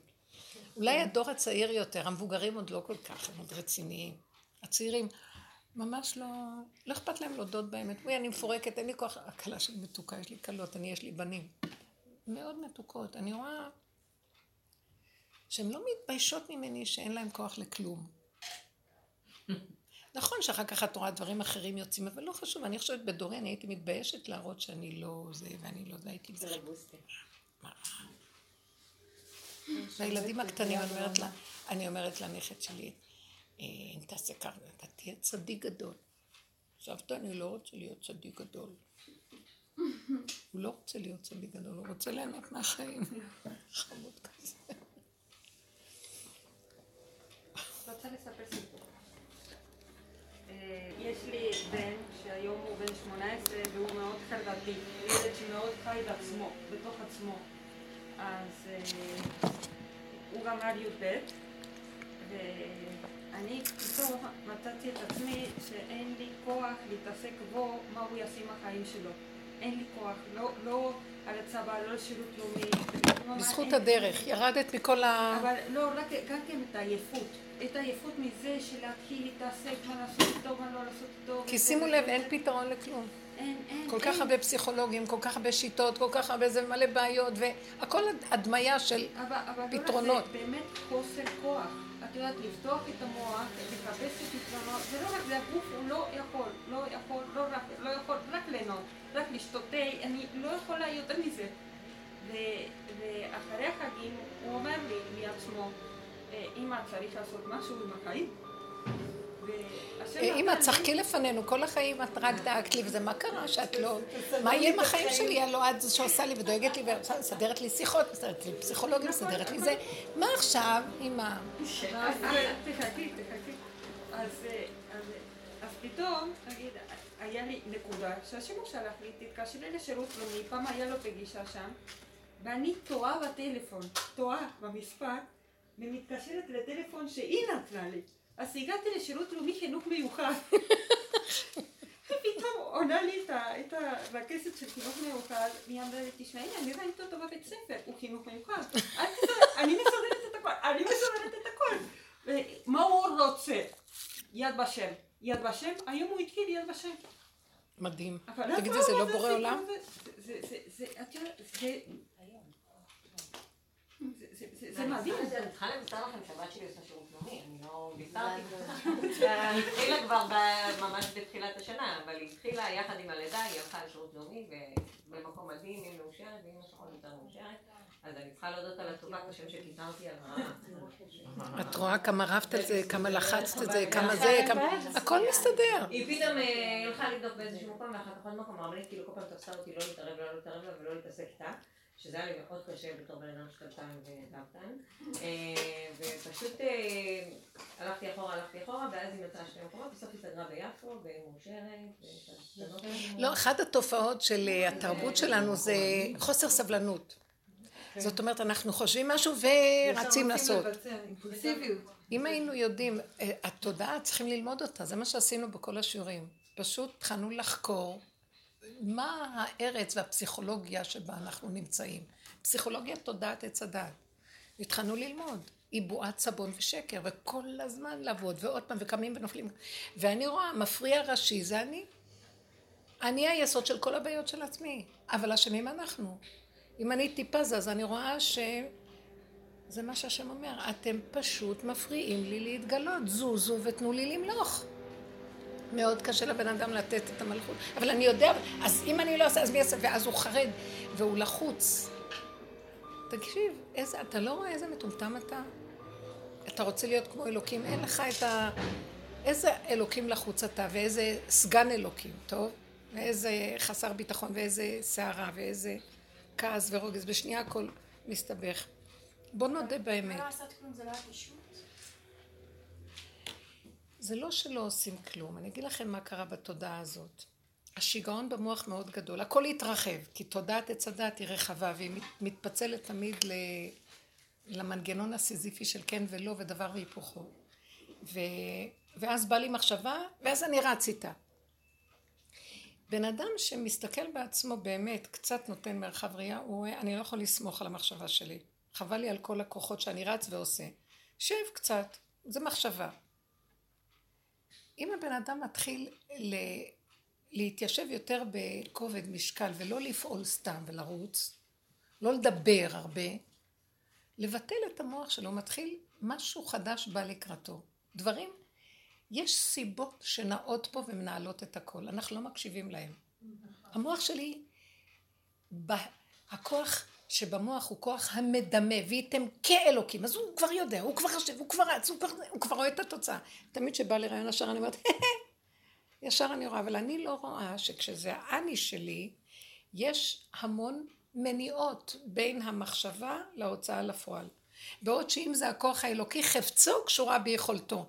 אולי הדור הצעיר יותר, המבוגרים עוד לא כל כך, הם עוד רציניים. הצעירים ממש לא, לא אכפת להם להודות באמת. אוי, אני מפורקת, אין לי כוח, הקלה שלי מתוקה, יש לי קלות, אני יש לי בנים. מאוד מתוקות, אני רואה שהן לא מתביישות ממני שאין להם כוח לכלום. נכון שאחר כך התורה דברים אחרים יוצאים, אבל לא חשוב, אני חושבת בדורי, אני הייתי מתביישת להראות שאני לא זה, ואני לא זה, הייתי... זה רבוסטי. מה? והילדים הקטנים, אני אומרת לנכד שלי, אם תעשה כך, אתה תהיה צדיק גדול. סבתא, אני לא רוצה להיות צדיק גדול. הוא לא רוצה להיות צדיק גדול, הוא רוצה ליהנות מהחיים. חמוד כזה. רוצה לספר סיפור. יש לי בן שהיום הוא בן שמונה עשרה והוא מאוד חרדתי, ילד שמאוד חי בעצמו, בתוך עצמו. אז הוא גם עד י"ב, ואני פתאום מצאתי את עצמי שאין לי כוח להתעסק בו, מה הוא יעשה עם החיים שלו. אין לי כוח, לא, לא על הצבא, לא לשירות לאומי. בזכות הדרך, ירדת מכל ה... אבל לא, רק גם את העייפות. את העייפות מזה של להתחיל להתעסק, מה לעשות איתו, מה לא לעשות איתו. כי שימו לב, אין פתרון לכלום. אין, אין. כל כך הרבה פסיכולוגים, כל כך הרבה שיטות, כל כך הרבה זה מלא בעיות, והכל הדמיה של פתרונות. אבל לא רק זה, באמת חוסר כוח. את יודעת, לפתוח את המוח, לחפש את פתרונות, זה לא רק זה, הגוף הוא לא יכול, לא יכול, לא יכול, רק ליהנות, רק לשתות, אני לא יכולה יותר מזה. ואחרי החגים הוא אומר לי מעצמו, אמא, צריך לעשות משהו עם החיים? אמא, צחקי לפנינו, כל החיים את רק דאגת לי, וזה מה קרה שאת לא... מה יהיה עם החיים שלי? הלא את שעושה לי ודואגת לי, וסדרת לי שיחות, מסדרת לי פסיכולוגים, מסדרת לי זה. מה עכשיו, אמא? תחכי, תחכי. אז פתאום, נגיד, היה לי נקודה שהשימוש שלח לי, תתקשרי לשירות לאומי, פעם היה לו פגישה שם, ואני טועה בטלפון, טועה במספר, ומתקשרת לטלפון שהיא נתנה לי. אז הגעתי לשירות לאומי חינוך מיוחד. ופתאום עונה לי את הרכזת של חינוך מיוחד, והיא אמרה לי, תשמעי, אני ראיתי אותו בבית ספר, הוא חינוך מיוחד. אני מסודרת את הכל, אני מסודרת את הכל. ומה הוא רוצה? יד בשם. יד בשם? היום הוא התחיל יד בשם. מדהים. תגידי, זה לא בורא עולם? זה, זה, זה, את יודעת, זה... זה מדהים. אני צריכה לבשר לכם שבת שלי עושה שירות לאומי, אני לא בישרתי. היא התחילה כבר ממש בתחילת השנה, אבל היא התחילה יחד עם הלידה, היא הלכה לשירות לאומי, ובמקום מדהים, היא מאושרת, ואמא שלך יותר מאושרת, אז אני צריכה להודות על הטובה כשם שקיטרתי על ה... את רואה כמה רבת את זה, כמה לחצת את זה, כמה זה, הכל מסתדר. היא פתאום הלכה לבדוק באיזשהו מקום, ואחר כך עוד מקום הרמנית, כאילו כל פעם תפסה אותי לא להתערב לה, לא להתערב לה ולא להתעסק איתה. שזה היה לי מאוד קשה בתור בן אדם שקלטן ודווקן, ופשוט הלכתי אחורה, הלכתי אחורה, ואז היא מצאה שתי מקומות, בסוף היא סגרה ביפו, ומאושרת. לא, אחת התופעות של התרבות שלנו זה חוסר סבלנות. זאת אומרת, אנחנו חושבים משהו ורצים לעשות. אם היינו יודעים, התודעה צריכים ללמוד אותה, זה מה שעשינו בכל השיעורים. פשוט התחלנו לחקור. מה הארץ והפסיכולוגיה שבה אנחנו נמצאים? פסיכולוגיה תודעת עץ הדעת. התחלנו ללמוד, היא בועת סבון ושקר, וכל הזמן לעבוד, ועוד פעם, וקמים ונופלים. ואני רואה, מפריע ראשי, זה אני. אני היסוד של כל הבעיות של עצמי, אבל השמים אנחנו. אם אני טיפה זה, אז אני רואה ש... זה מה שהשם אומר, אתם פשוט מפריעים לי להתגלות, זוזו ותנו לי למלוך. מאוד קשה לבן אדם לתת את המלכות, אבל אני יודע, אז אם אני לא עושה, אז מי עושה? ואז הוא חרד, והוא לחוץ. תקשיב, איזה, אתה לא רואה איזה מטומטם אתה? אתה רוצה להיות כמו אלוקים, אין לך את ה... איזה אלוקים לחוץ אתה, ואיזה סגן אלוקים, טוב? ואיזה חסר ביטחון, ואיזה שערה, ואיזה כעס ורוגז, בשנייה הכל מסתבך. בוא נודה באמת. מה לעשות כלום, זה לא התישות? זה לא שלא עושים כלום, אני אגיד לכם מה קרה בתודעה הזאת. השיגעון במוח מאוד גדול, הכל התרחב, כי תודעת הצדת היא רחבה, והיא מתפצלת תמיד למנגנון הסיזיפי של כן ולא ודבר והיפוכו. ו... ואז בא לי מחשבה, ואז אני רץ איתה. בן אדם שמסתכל בעצמו באמת, קצת נותן מרחב ראייה, הוא... אני לא יכול לסמוך על המחשבה שלי. חבל לי על כל הכוחות שאני רץ ועושה. שב קצת, זה מחשבה. אם הבן אדם מתחיל ל... להתיישב יותר בכובד משקל, ולא לפעול סתם ולרוץ, לא לדבר הרבה, לבטל את המוח שלו, מתחיל משהו חדש בא לקראתו. דברים, יש סיבות שנעות פה ומנהלות את הכל, אנחנו לא מקשיבים להם. המוח שלי, הכוח שבמוח הוא כוח המדמה, ואיתם כאלוקים, אז הוא כבר יודע, הוא כבר חשב, הוא כבר רץ, הוא כבר, הוא כבר רואה את התוצאה. תמיד שבא לרעיון השאר, אני אומרת, ישר אני רואה, אבל אני לא רואה שכשזה האני שלי, יש המון מניעות בין המחשבה להוצאה לפועל. בעוד שאם זה הכוח האלוקי, חפצו קשורה ביכולתו.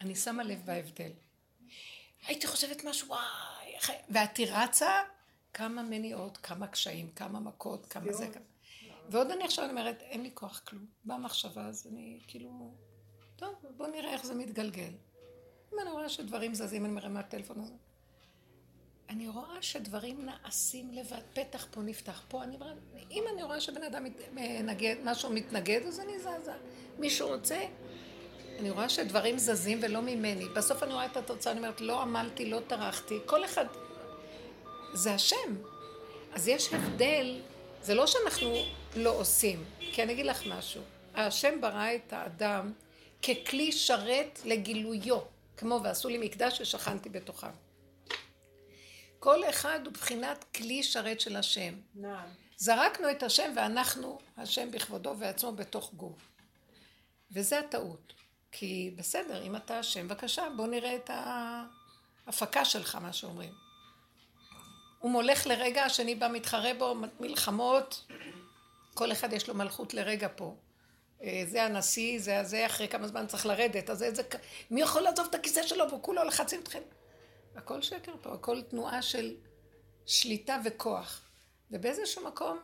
אני שמה לב בהבדל. הייתי חושבת משהו, וואי, ואתי רצה, כמה מניעות, כמה קשיים, כמה מכות, כמה זה, כמה. ועוד אני עכשיו אומרת, אין לי כוח כלום. במחשבה, אז אני כאילו, טוב, בוא נראה איך זה מתגלגל. אם אני רואה שדברים זזים, אני מרימה הטלפון הזה. אני רואה שדברים נעשים לבד, פתח פה נפתח פה, אני מרימה, אם אני רואה שבן אדם מתנגד, משהו מתנגד, אז אני זזה. מישהו רוצה, אני רואה שדברים זזים ולא ממני. בסוף אני רואה את התוצאה, אני אומרת, לא עמלתי, לא טרחתי, כל אחד, זה השם. אז יש הבדל, זה לא שאנחנו לא עושים, כי אני אגיד לך משהו. השם ברא את האדם ככלי שרת לגילויו. כמו ועשו לי מקדש ששכנתי בתוכם. כל אחד הוא בחינת כלי שרת של השם. נעם. זרקנו את השם ואנחנו, השם בכבודו ועצמו בתוך גוף. וזה הטעות. כי בסדר, אם אתה השם, בבקשה, בוא נראה את ההפקה שלך, מה שאומרים. הוא מולך לרגע, השני בא מתחרה בו, מלחמות. כל אחד יש לו מלכות לרגע פה. זה הנשיא, זה הזה, אחרי כמה זמן צריך לרדת, אז איזה... מי יכול לעזוב את הכיסא שלו, וכולו לחצים אתכם. הכל שקר פה, הכל תנועה של שליטה וכוח. ובאיזשהו מקום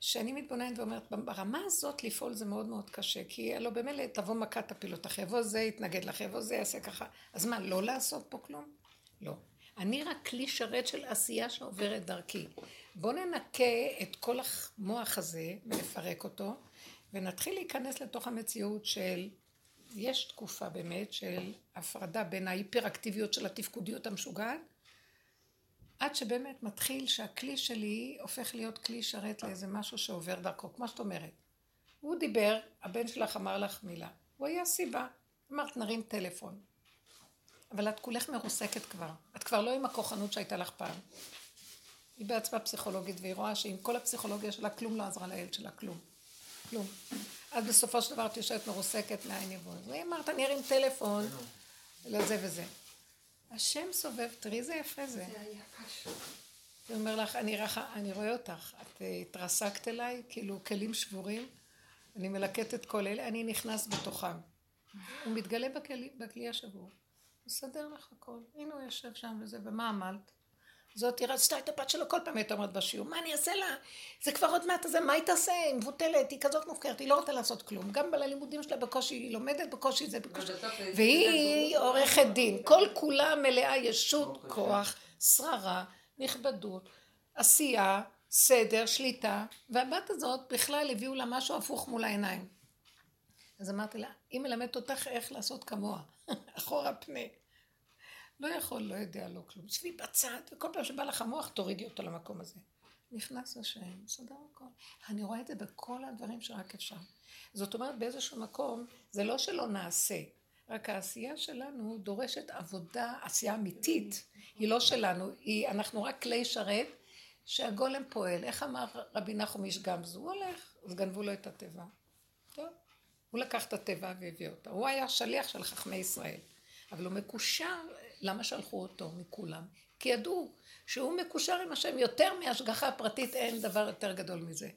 שאני מתבוננת ואומרת, ברמה הזאת לפעול זה מאוד מאוד קשה, כי לא במילא תבוא מכה תפיל אותך, יבוא זה, יתנגד לך, יבוא זה, יעשה ככה. אז מה, לא לעשות פה כלום? לא. אני רק כלי שרת של עשייה שעוברת דרכי. בוא ננקה את כל המוח הזה ולפרק אותו, ונתחיל להיכנס לתוך המציאות של, יש תקופה באמת של הפרדה בין ההיפראקטיביות של התפקודיות המשוגעת, עד שבאמת מתחיל שהכלי שלי הופך להיות כלי שרת לאיזה משהו שעובר דרכו, כמו שאת אומרת. הוא דיבר, הבן שלך אמר לך מילה, הוא היה סיבה, אמרת נרים טלפון. אבל את כולך מרוסקת כבר, את כבר לא עם הכוחנות שהייתה לך פעם. היא בעצמה פסיכולוגית והיא רואה שעם כל הפסיכולוגיה שלה כלום לא עזרה לילד שלה, כלום. כלום. אז בסופו של דבר את יושבת מרוסקת מעין יבוא. והיא אמרת, אני ארים טלפון לזה וזה. השם סובב, תראי זה יפה זה. זה היה פשוט. הוא אומר לך, אני רואה אותך, את התרסקת אליי, כאילו כלים שבורים, אני מלקט את כל אלה, אני נכנס בתוכם. הוא מתגלה בכלי השבור. הוא מסדר לך הכל. הנה הוא יושב שם וזה, ומה עמלת? זאת היא רצתה את הבת שלו כל פעם, הייתה אומרת בשיעור, מה אני אעשה לה? זה כבר עוד מעט הזה, מה היא תעשה? היא מבוטלת, היא כזאת מופקרת, היא לא רוצה לעשות כלום. גם בלימודים שלה בקושי, היא לומדת בקושי, זה בקושי. והיא עורכת דין. כל כולה מלאה ישות, כוח, שררה, נכבדות, עשייה, סדר, שליטה. והבת הזאת בכלל הביאו לה משהו הפוך מול העיניים. אז אמרתי לה, היא מלמדת אותך איך לעשות כמוה, אחורה פני. לא יכול, לא יודע, לא כלום. שבי בצד, וכל פעם שבא לך המוח, תורידי אותו למקום הזה. נכנס לשם, סדר הכל. אני רואה את זה בכל הדברים שרק אפשר. זאת אומרת, באיזשהו מקום, זה לא שלא נעשה, רק העשייה שלנו דורשת עבודה, עשייה אמיתית. היא לא שלנו, היא, אנחנו רק כלי שרת שהגולם פועל. איך אמר רבי נחמן איש גמזו? הוא הולך, אז גנבו לו את הטבע. טוב, הוא לקח את הטבע והביא אותה. הוא היה שליח של חכמי ישראל, אבל הוא מקושר, למה שלחו אותו מכולם? כי ידעו שהוא מקושר עם השם יותר מהשגחה הפרטית, אין דבר יותר גדול מזה.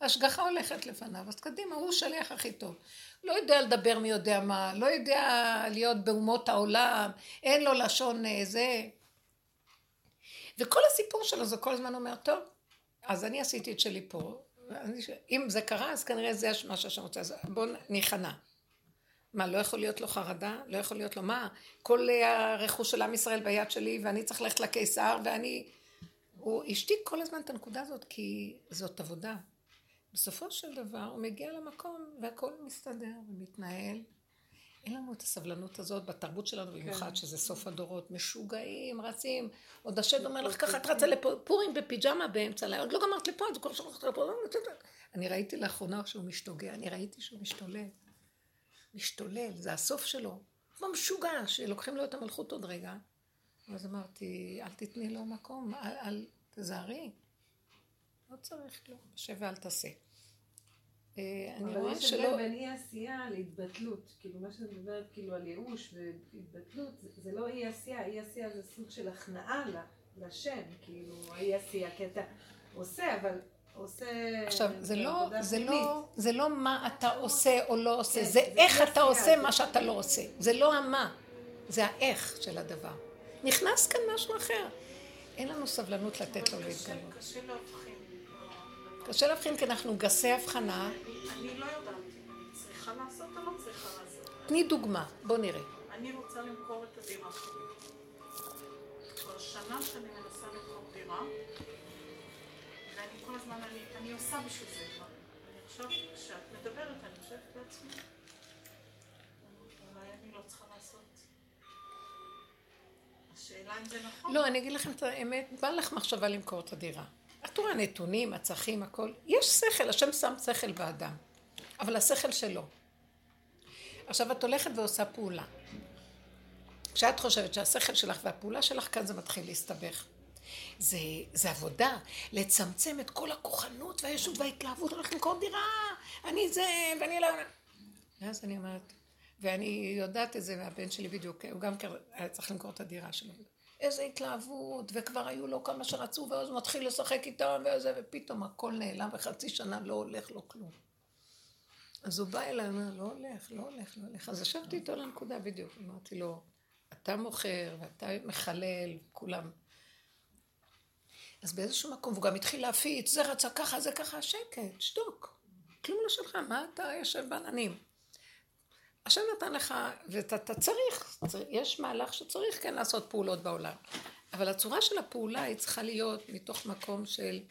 ההשגחה הולכת לפניו, אז קדימה, הוא שליח הכי טוב. לא יודע לדבר מי יודע מה, לא יודע להיות באומות העולם, אין לו לשון זה. וכל הסיפור שלו זה כל הזמן אומר, טוב, אז אני עשיתי את שלי פה, אם זה קרה, אז כנראה זה מה שהשם רוצה, אז בואו ניכנע. מה, לא יכול להיות לו חרדה? לא יכול להיות לו מה? כל הרכוש של עם ישראל ביד שלי, ואני צריך ללכת לקיסר, ואני... הוא השתיק כל הזמן את הנקודה הזאת, כי זאת עבודה. בסופו של דבר הוא מגיע למקום, והכל מסתדר ומתנהל. אין לנו את הסבלנות הזאת בתרבות שלנו, במיוחד שזה סוף הדורות, משוגעים, רצים. עוד השד אומר לך ככה, את רצה לפורים בפיג'מה באמצע הלילה, עוד לא גמרת לפה, זה כל שלך לפה. אני ראיתי לאחרונה שהוא משתוגע, אני ראיתי שהוא משתולל. משתולל, זה הסוף שלו. הוא משוגע, שלוקחים לו את המלכות עוד רגע. אז אמרתי, אל תתני לו מקום, אל תזהרי. לא צריך לו, שווה אל תעשה. אני רואה שלא... אבל יש בין אי עשייה להתבטלות, כאילו מה שאת מדברת כאילו על ייאוש והתבטלות, זה לא אי עשייה, אי עשייה זה סוג של הכנעה לשם, כאילו אי עשייה, כי אתה עושה, אבל עושה... עכשיו, זה לא מה אתה עושה או לא עושה, זה איך אתה עושה מה שאתה לא עושה, זה לא המה, זה האיך של הדבר. נכנס כאן משהו אחר, אין לנו סבלנות לתת לו להתגלות. קשה להבחין. קשה להבחין כי אנחנו גסי הבחנה. אני לא יודעת, אני צריכה לעשות או לא צריכה לעשות. תני דוגמה, בוא נראה. אני רוצה למכור את הדירה שלי. כבר שנה שאני מנסה למכור דירה, ואני כל הזמן, אני עושה בשביל זה דברים. אני חושבת, כשאת מדברת, אני חושבת לעצמי. אולי אני לא צריכה לעשות. השאלה אם זה נכון. לא, אני אגיד לכם את האמת, בא לך מחשבה למכור את הדירה. את רואה נתונים, הצרכים, הכל, יש שכל, השם שם שכל באדם, אבל השכל שלו. עכשיו את הולכת ועושה פעולה. כשאת חושבת שהשכל שלך והפעולה שלך כאן זה מתחיל להסתבך. זה, זה עבודה, לצמצם את כל הכוחנות והישות וההתלהבות, הולך למכור דירה, אני זה, ואני לא... ואז אני אומרת, ואני יודעת את זה מהבן שלי בדיוק, הוא גם צריך למכור את הדירה שלו. איזו התלהבות, וכבר היו לו כמה שרצו, ואז מתחיל לשחק איתם, וזה, ופתאום הכל נעלם, וחצי שנה לא הולך לו כלום. אז הוא בא אליי, אמר, לא הולך, לא הולך, לא הולך. אז ישבתי איתו לנקודה בדיוק, אמרתי לו, אתה מוכר, ואתה מחלל, כולם. אז באיזשהו מקום, הוא גם התחיל להפיץ, זה רצה ככה, זה ככה, שקט, שתוק. כלום לא שלך, מה אתה יושב בעננים? השם נתן לך, ואתה צריך, יש מהלך שצריך כן לעשות פעולות בעולם. אבל הצורה של הפעולה היא צריכה להיות מתוך מקום של,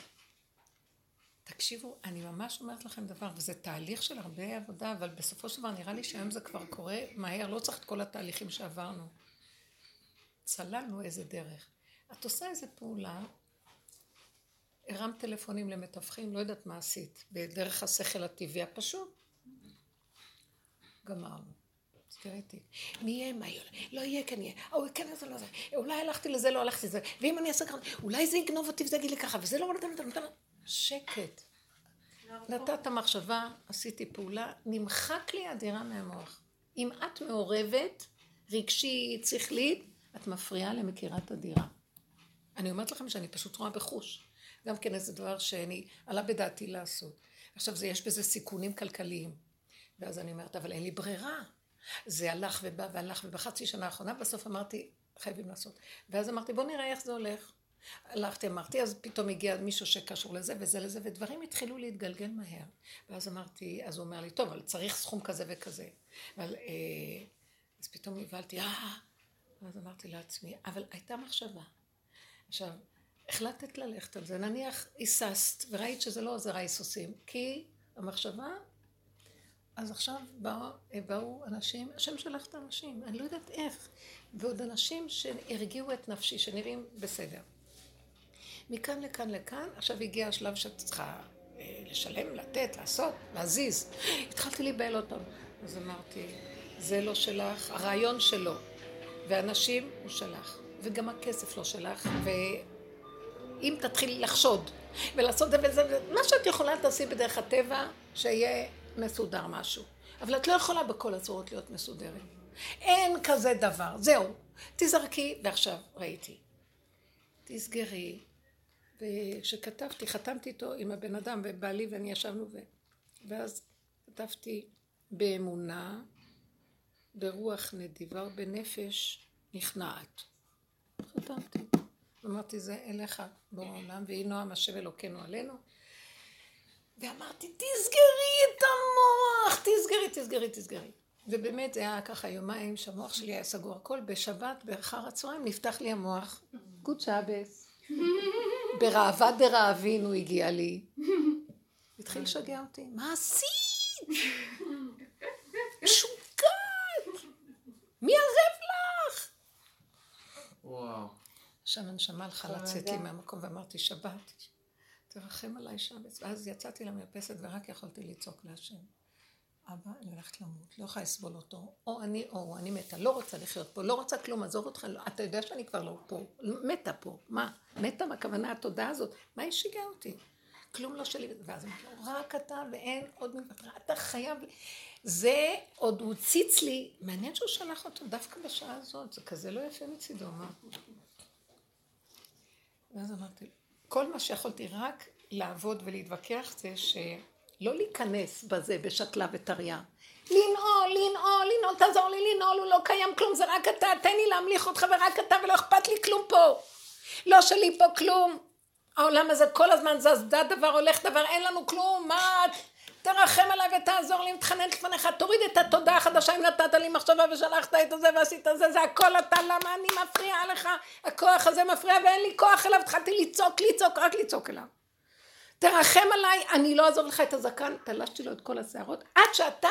תקשיבו, אני ממש אומרת לכם דבר, וזה תהליך של הרבה עבודה, אבל בסופו של דבר נראה לי שהיום זה כבר קורה מהר, לא צריך את כל התהליכים שעברנו. צללנו איזה דרך. את עושה איזה פעולה, הרם טלפונים למתווכים, לא יודעת מה עשית, בדרך השכל הטבעי הפשוט. גמרנו, סתראיתי, נהיה מה יהיה, לא יהיה כאן יהיה, אוי כן זה לא זה, אולי הלכתי לזה, לא הלכתי לזה, ואם אני אעשה ככה, אולי זה יגנוב אותי וזה יגיד לי ככה, וזה לא נתן, נתן, נתן, שקט. נתת מחשבה, עשיתי פעולה, נמחק לי הדירה מהמוח. אם את מעורבת, רגשית, שכלית, את מפריעה למכירת הדירה. אני אומרת לכם שאני פשוט רואה בחוש, גם כן איזה דבר שאני עלה בדעתי לעשות. עכשיו זה, יש בזה סיכונים כלכליים. ואז אני אומרת, אבל אין לי ברירה. זה הלך ובא והלך, ובחצי שנה האחרונה, בסוף אמרתי, חייבים לעשות. ואז אמרתי, בוא נראה איך זה הולך. הלכתי, אמרתי, אז פתאום הגיע מישהו שקשור לזה וזה לזה, ודברים התחילו להתגלגל מהר. ואז אמרתי, אז הוא אומר לי, טוב, אבל צריך סכום כזה וכזה. אבל, אה, אז פתאום נבלתי, אה, ואז אמרתי לעצמי, אבל הייתה מחשבה. עכשיו, החלטת ללכת על זה, נניח, איססת, וראית שזה לא עוזר האיסוסים, כי המחשבה... אז עכשיו באו, באו אנשים, השם שלח את האנשים, אני לא יודעת איך, ועוד אנשים שהרגיעו את נפשי, שנראים בסדר. מכאן לכאן לכאן, עכשיו הגיע השלב שאת צריכה לשלם, לתת, לעשות, להזיז. התחלתי להיבעל אותם. אז אמרתי, זה לא שלך, הרעיון שלו, והאנשים הוא שלך, וגם הכסף לא שלך, אם תתחיל לחשוד ולעשות זה וזה, מה שאת יכולה תעשי בדרך הטבע, שיהיה מסודר משהו. אבל את לא יכולה בכל הצורות להיות מסודרת. אין כזה דבר. זהו, תזרקי, ועכשיו ראיתי. תסגרי, וכשכתבתי, חתמתי איתו עם הבן אדם ובעלי ואני ישבנו ו... ואז כתבתי באמונה, ברוח נדיבה ובנפש נכנעת. חתמתי. אמרתי, זה אליך בעולם, והיא נועם השם אלוקינו עלינו. ואמרתי, תסגרי את המוח, תסגרי, תסגרי, תסגרי. ובאמת זה היה ככה יומיים שהמוח שלי היה סגור הכל. בשבת, באחר הצהריים, נפתח לי המוח. גוד שבס. ברעבה דרעבין הוא הגיע לי. התחיל לשגע אותי. מה עשית? משוגעת. מי ערב לך? וואו. שם הנשמה הלכה לצאת לי מהמקום ואמרתי שבת, תרחם עליי שבץ. ואז יצאתי למרפסת ורק יכולתי לצעוק להשם. אבא, אני הולכת למות, לא יכולה לסבול אותו, או אני או אני מתה, לא רוצה לחיות פה, לא רוצה כלום, עזוב אותך, אתה יודע שאני כבר לא פה, מתה פה, מה? מתה מהכוונה התודעה הזאת, מה היא שיגעה אותי? כלום לא שלי, ואז אמרתי לו, רק אתה ואין עוד מבטרה, אתה חייב, זה עוד הוא ציץ לי, מעניין שהוא שלח אותו דווקא בשעה הזאת, זה כזה לא יפה מצידו, מה? ואז אמרתי לו, כל מה שיכולתי רק לעבוד ולהתווכח זה שלא להיכנס בזה בשקלה וטריה. לנעול, לנעול, לנעול, תעזור לי לנעול, הוא לא קיים כלום, זה רק אתה, תן לי להמליך אותך ורק אתה ולא אכפת לי כלום פה. לא שלי פה כלום. העולם הזה כל הזמן זז, דה דבר הולך דבר, אין לנו כלום, מה את? תרחם עליי ותעזור לי, מתחנן לפניך, תוריד את התודעה החדשה אם נתת לי מחשבה ושלחת את זה ועשית את זה, זה הכל אתה, למה אני מפריעה לך, הכוח הזה מפריע ואין לי כוח אליו, התחלתי לצעוק, לצעוק, רק לצעוק אליו. תרחם עליי, אני לא אעזור לך את הזקן, תלשתי לו את כל השערות, עד שאתה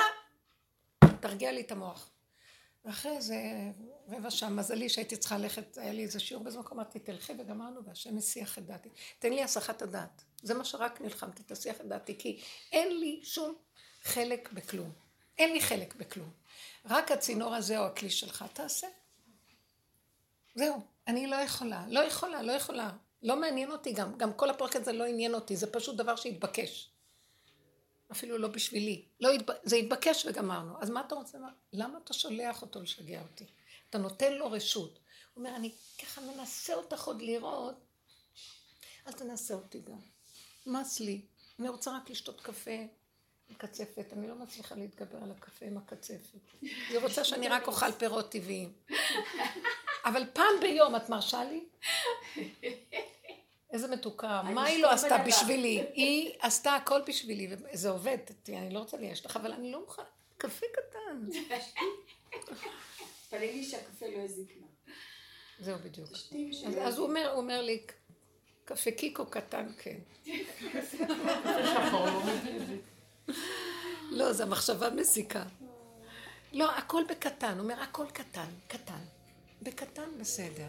תרגיע לי את המוח. ואחרי זה רבע שעה, מזלי שהייתי צריכה ללכת, היה לי איזה שיעור בזמן, אמרתי תלכי וגמרנו, והשם מסיח את דעתי, תן לי הסחת הדעת, זה מה שרק נלחמתי, תסיח את דעתי, כי אין לי שום חלק בכלום, אין לי חלק בכלום, רק הצינור הזה או הכלי שלך תעשה, זהו, אני לא יכולה, לא יכולה, לא יכולה, לא מעניין אותי גם, גם כל הפרק הזה לא עניין אותי, זה פשוט דבר שהתבקש. אפילו לא בשבילי, לא התב... זה התבקש וגמרנו, אז מה אתה רוצה, למה אתה שולח אותו לשגע אותי? אתה נותן לו רשות, הוא אומר, אני ככה מנסה אותך עוד לראות, אל תנסה אותי גם, מס לי, אני רוצה רק לשתות קפה עם קצפת, אני לא מצליחה להתגבר על הקפה עם הקצפת, היא רוצה שאני רק אוכל פירות טבעיים, אבל פעם ביום את מרשה לי? איזה מתוקה, מה היא לא עשתה בשבילי? היא עשתה הכל בשבילי, וזה עובד, אני לא רוצה לייש לך, אבל אני לא מוכנה, קפה קטן. פלי לי שהקפה לא הזיק לה. זהו בדיוק. אז הוא אומר לי, קפה קיקו קטן, כן. לא, זו מחשבה מזיקה. לא, הכל בקטן, הוא אומר, הכל קטן, קטן. בקטן בסדר.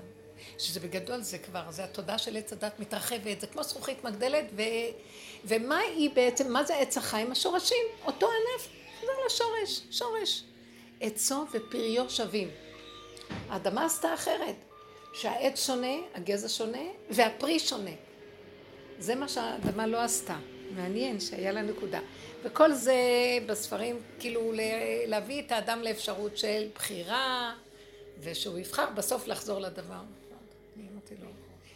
שזה בגדול זה כבר, זה התודעה של עץ הדת מתרחבת, זה כמו זכוכית מגדלת, ו... ומה היא בעצם, מה זה עץ החיים? השורשים, אותו ענף, זה לשורש, שורש. עצו ופריו שווים. האדמה עשתה אחרת, שהעץ שונה, הגזע שונה, והפרי שונה. זה מה שהאדמה לא עשתה, מעניין שהיה לה נקודה. וכל זה בספרים, כאילו להביא את האדם לאפשרות של בחירה, ושהוא יבחר בסוף לחזור לדבר.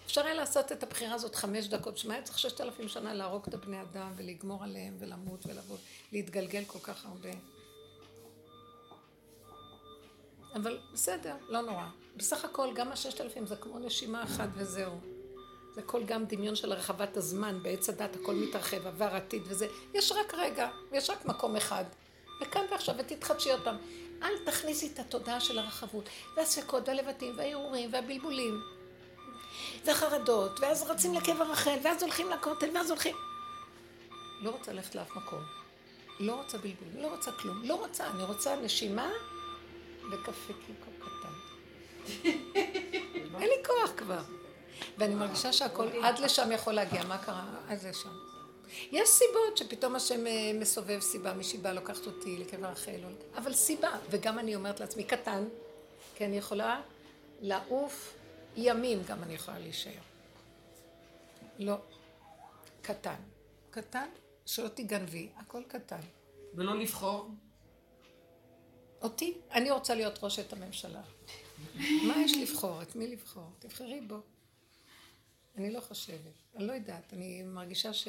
אפשר היה לעשות את הבחירה הזאת חמש דקות, שמע, צריך ששת אלפים שנה להרוג את הבני אדם ולגמור עליהם ולמות ולהתגלגל כל כך הרבה. אבל בסדר, לא נורא. בסך הכל גם הששת אלפים זה כמו נשימה אחת וזהו. זה כל גם דמיון של הרחבת הזמן, בעץ הדת, הכל מתרחב, עבר עתיד וזה. יש רק רגע, יש רק מקום אחד. וכאן ועכשיו, ותתחדשי אותם. אל תכניסי את התודעה של הרחבות, והספקות, והלבטים, והערעורים, והבלבולים. והחרדות, ואז רצים לקבר רחל, ואז הולכים לכותל, ואז הולכים... לא רוצה ללכת לאף מקום. לא רוצה בלבול, לא רוצה כלום. לא רוצה, אני רוצה נשימה וקפה קיקו קטן. אין לי כוח כבר. ואני מרגישה שהכל עד לשם יכול להגיע. מה קרה? עד לשם. יש סיבות שפתאום השם מסובב סיבה משיבה, לוקחת אותי לקבר רחל, אבל סיבה. וגם אני אומרת לעצמי, קטן, כי אני יכולה לעוף... ימים גם אני יכולה להישאר. לא. קטן. קטן, שלא תיגנבי, הכל קטן. ולא לבחור? אותי? אני רוצה להיות ראשת הממשלה. מה יש לבחור? את מי לבחור? תבחרי בו. אני לא חושבת, אני לא יודעת, אני מרגישה ש...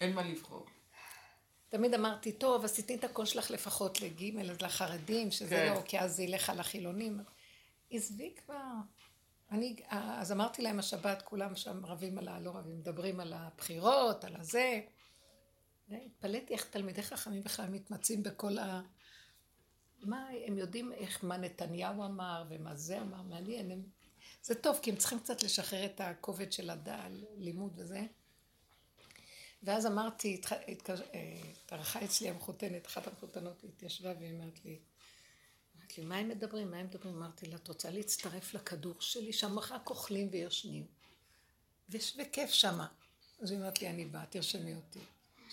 אין מה לבחור. תמיד אמרתי, טוב, עשיתי את הכל שלך לפחות לג' אז לחרדים, שזה לא, כי אז זה ילך על החילונים. עזבי כבר. אני, אז אמרתי להם השבת, כולם שם רבים על ה... לא רבים, מדברים על הבחירות, על הזה. התפלאתי איך תלמידי חכמים בכלל מתמצאים בכל ה... מה, הם יודעים איך, מה נתניהו אמר ומה זה אמר, מעניין, הם... זה טוב, כי הם צריכים קצת לשחרר את הכובד של הדל, לימוד וזה. ואז אמרתי, התארחה אצלי המחותנת, אחת המחותנות התיישבה והיא אמרת לי, אמרת לי, מה הם מדברים? מה הם מדברים? אמרתי לה, את רוצה להצטרף לכדור שלי, שם רק אוכלים וישנים. וכיף שמה. אז היא אמרת לי, אני באה, תרשמי אותי.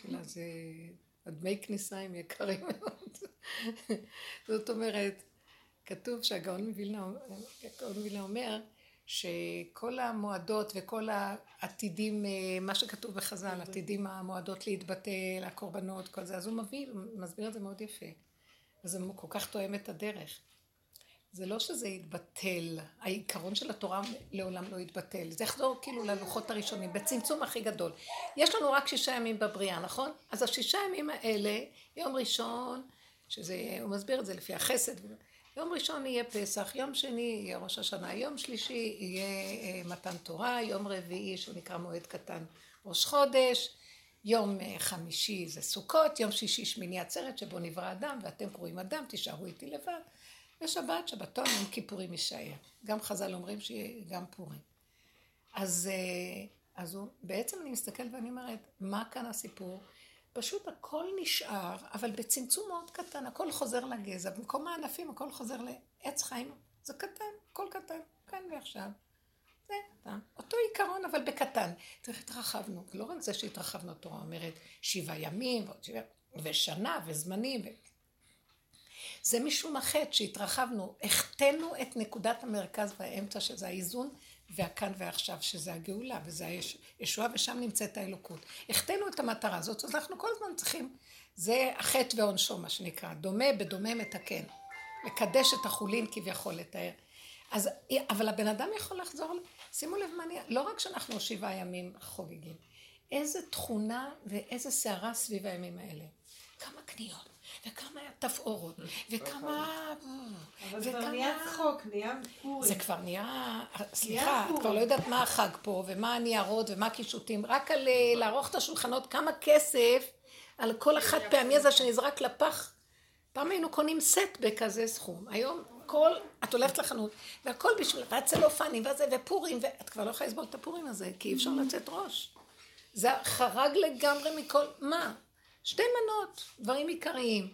שלה זה... הדמי כניסה הם יקרים מאוד. זאת אומרת, כתוב שהגאון מווילנה אומר שכל המועדות וכל העתידים, מה שכתוב בחז"ל, עתידים המועדות להתבטל, הקורבנות, כל זה, אז הוא מביא, מסביר את זה מאוד יפה. אז הוא כל כך תואם את הדרך. זה לא שזה יתבטל, העיקרון של התורה לעולם לא יתבטל, זה יחזור כאילו ללוחות הראשונים, בצמצום הכי גדול. יש לנו רק שישה ימים בבריאה, נכון? אז השישה ימים האלה, יום ראשון, שזה, הוא מסביר את זה לפי החסד, יום ראשון יהיה פסח, יום שני יהיה ראש השנה, יום שלישי יהיה מתן תורה, יום רביעי שהוא נקרא מועד קטן ראש חודש, יום חמישי זה סוכות, יום שישי שמיני עצרת שבו נברא אדם ואתם קוראים אדם, תישארו איתי לבד. ושבת, שבתון, יום כיפורים יישאר. גם חז"ל אומרים שיהיה גם פורים. אז, אז הוא, בעצם אני מסתכל ואני אומרת, מה כאן הסיפור? פשוט הכל נשאר, אבל בצמצום מאוד קטן, הכל חוזר לגזע. במקום הענפים, הכל חוזר לעץ חיים. זה קטן, הכל קטן, כאן ועכשיו. זה קטן. אותו עיקרון, אבל בקטן. צריך התרחבנו, לא רק זה שהתרחבנו, תורה אומרת, שבעה ימים, ושנה, וזמנים, ו... זה משום החטא שהתרחבנו, הכתנו את נקודת המרכז והאמצע, שזה האיזון, והכאן ועכשיו, שזה הגאולה, וזה הישועה, ושם נמצאת האלוקות. הכתנו את המטרה הזאת, אז אנחנו כל הזמן צריכים, זה החטא ועונשו, מה שנקרא, דומה בדומה מתקן, לקדש את החולין כביכול לתאר. אז, אבל הבן אדם יכול לחזור, שימו לב מה נהיה, לא רק שאנחנו שבעה ימים חוגגים, איזה תכונה ואיזה שערה סביב הימים האלה. כמה קניות. וכמה תפאורות, וכמה... אבל זה כבר נהיה צחוק, נהיה פורים. זה כבר נהיה... סליחה, את כבר לא יודעת מה החג פה, ומה הניירות, ומה הקישוטים, רק על לערוך את השולחנות, כמה כסף, על כל אחת פעמי הזה שנזרק לפח. פעם היינו קונים סט בכזה סכום. היום כל... את הולכת לחנות, והכל בשביל... והצלופנים, וזה, ופורים, ואת כבר לא יכולה לסבול את הפורים הזה, כי אי אפשר לצאת ראש. זה חרג לגמרי מכל... מה? שתי מנות, דברים עיקריים.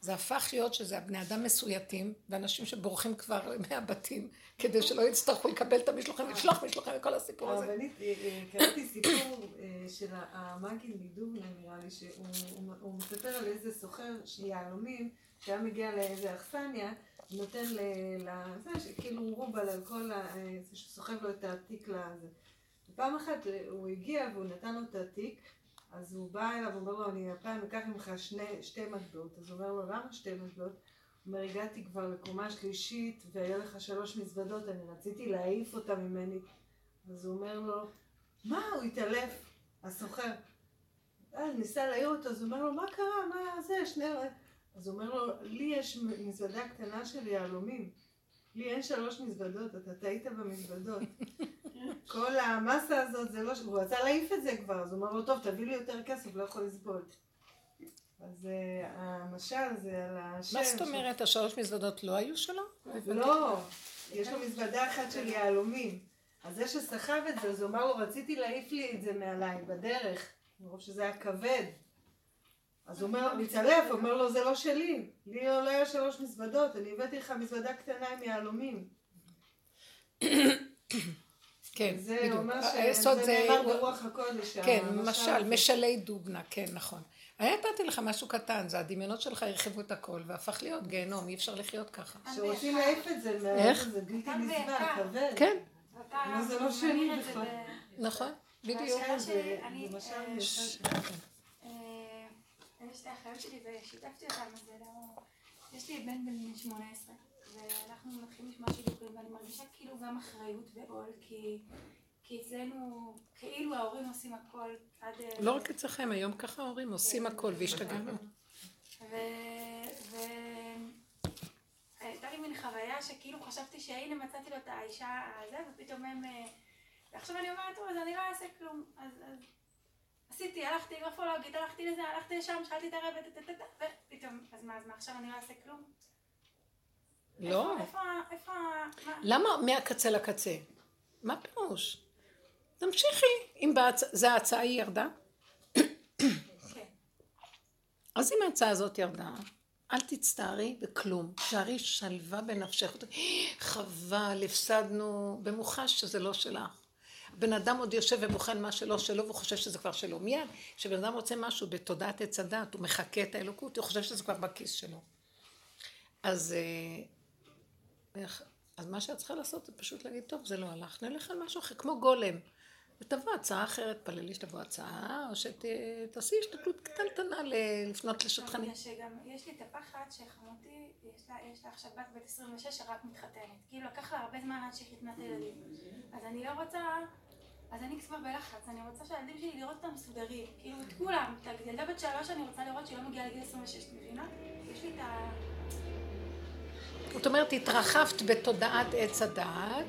זה הפך להיות שזה הבני אדם מסויטים, ואנשים שבורחים כבר מהבתים, כדי שלא יצטרכו לקבל את המשלוחים, לשלוח משלוחים וכל הסיפור הזה. אבל קראתי סיפור של המאגי מדובלן, נראה לי, שהוא מספר על איזה סוחר יהלומים, שהיה מגיע לאיזה אכסניה, נותן לזה, כאילו רובל על כל זה שסוחב לו את העתיק לזה. פעם אחת הוא הגיע והוא נתן לו את העתיק, אז הוא בא אליו ואומר לו, אני הפעם אקח ממך שתי מטבעות. אז הוא אומר לו, למה שתי מטבעות? הוא אומר, הגעתי כבר לקומה שלישית והיה לך שלוש מזוודות, אני רציתי להעיף אותה ממני. אז הוא אומר לו, מה? הוא התעלף, הסוחר. ניסה להעיר אותו, אז הוא אומר לו, מה קרה? מה זה? שני... אז הוא אומר לו, לי יש מזוודה קטנה של יהלומים. לי אין שלוש מזוודות, אתה טעית במזוודות. כל המסה הזאת, זה לא... הוא רצה להעיף את זה כבר, אז הוא אמר לו, טוב, תביא לי יותר כסף, לא יכול לסבול. אז המשל זה על השם... מה זאת אומרת, השלוש מזוודות לא היו שלו? לא, יש לו מזוודה אחת של יהלומים. אז זה שסחב את זה, אז הוא אמר לו, רציתי להעיף לי את זה מעליי, בדרך. אני חושב שזה היה כבד. אז הוא אומר, מצלף, הוא אומר לו, זה לא שלי. לי לא היה שלוש מזוודות, אני הבאתי לך מזוודה קטנה עם יהלומים. כן, בדיוק. היסוד זה נאמר ברוח הקודש. כן, למשל, משלי דובנה, כן, נכון. אני נתתי לך משהו קטן, זה הדמיונות שלך הרחיבו את הכל, והפך להיות גיהנום, אי אפשר לחיות ככה. שרוצים להעיף את זה, זה בלתי נסבל, כבד. כן. זה לא שני בכלל. נכון. בדיוק. למשל, יש לי אחיות שלי ושיתפתי אותם, אז יש לי בן בן שמונה עשרה, ואנחנו מתחילים לשמוע שידוכים, ואני מרגישה כאילו גם אחריות ועול, כי... כי אצלנו, כאילו ההורים עושים הכל עד... לא רק אצלכם, היום ככה ההורים עושים הכל והשתגענו. והייתה לי מין חוויה שכאילו חשבתי שהנה מצאתי לו את האישה הזה, ופתאום הם... ועכשיו אני אומרת, טוב, אז אני לא אעשה כלום. אז עשיתי, הלכתי גרפולוגית, הלכתי לזה, הלכתי לשם, שאלתי את הרבד, ופתאום, אז מה, אז מה, עכשיו אני לא אעשה כלום? לא. איפה, איפה... למה מהקצה לקצה? מה פירוש? תמשיכי, אם זה ההצעה היא ירדה. אז אם ההצעה הזאת ירדה, אל תצטערי בכלום. שערי שלווה בנפשך. חבל, הפסדנו במוחש שזה לא שלך. בן אדם עוד יושב ובוחן מה שלא שלו, והוא חושב שזה כבר שלו. מיד, כשבן אדם רוצה משהו בתודעת עץ הדת, הוא מחכה את האלוקות, הוא חושב שזה כבר בכיס שלו. אז... אז מה שאת צריכה לעשות זה פשוט להגיד, טוב, זה לא הלך, נלך על משהו אחר, כמו גולם. ותבוא הצעה אחרת, פללי שתבוא הצעה, או שתעשי השתתלות קטנטנה לפנות לשטחנים. יש לי את הפחד שחמותי, יש לה עכשיו בת בת עשרים ושש שרק מתחתנת. כאילו, לקח לה הרבה זמן עד שחיתנת ילדים. אז אני לא רוצה, אז אני כבר בלחץ, אני רוצה שהילדים שלי לראות אותם מסודרים. כאילו, את כולם, את ילדה בת שלוש אני רוצה לראות שהיא לא מגיעה לגיל עשרים ושש, מבינה? יש לי את ה... זאת אומרת, התרחבת בתודעת עץ הדעת,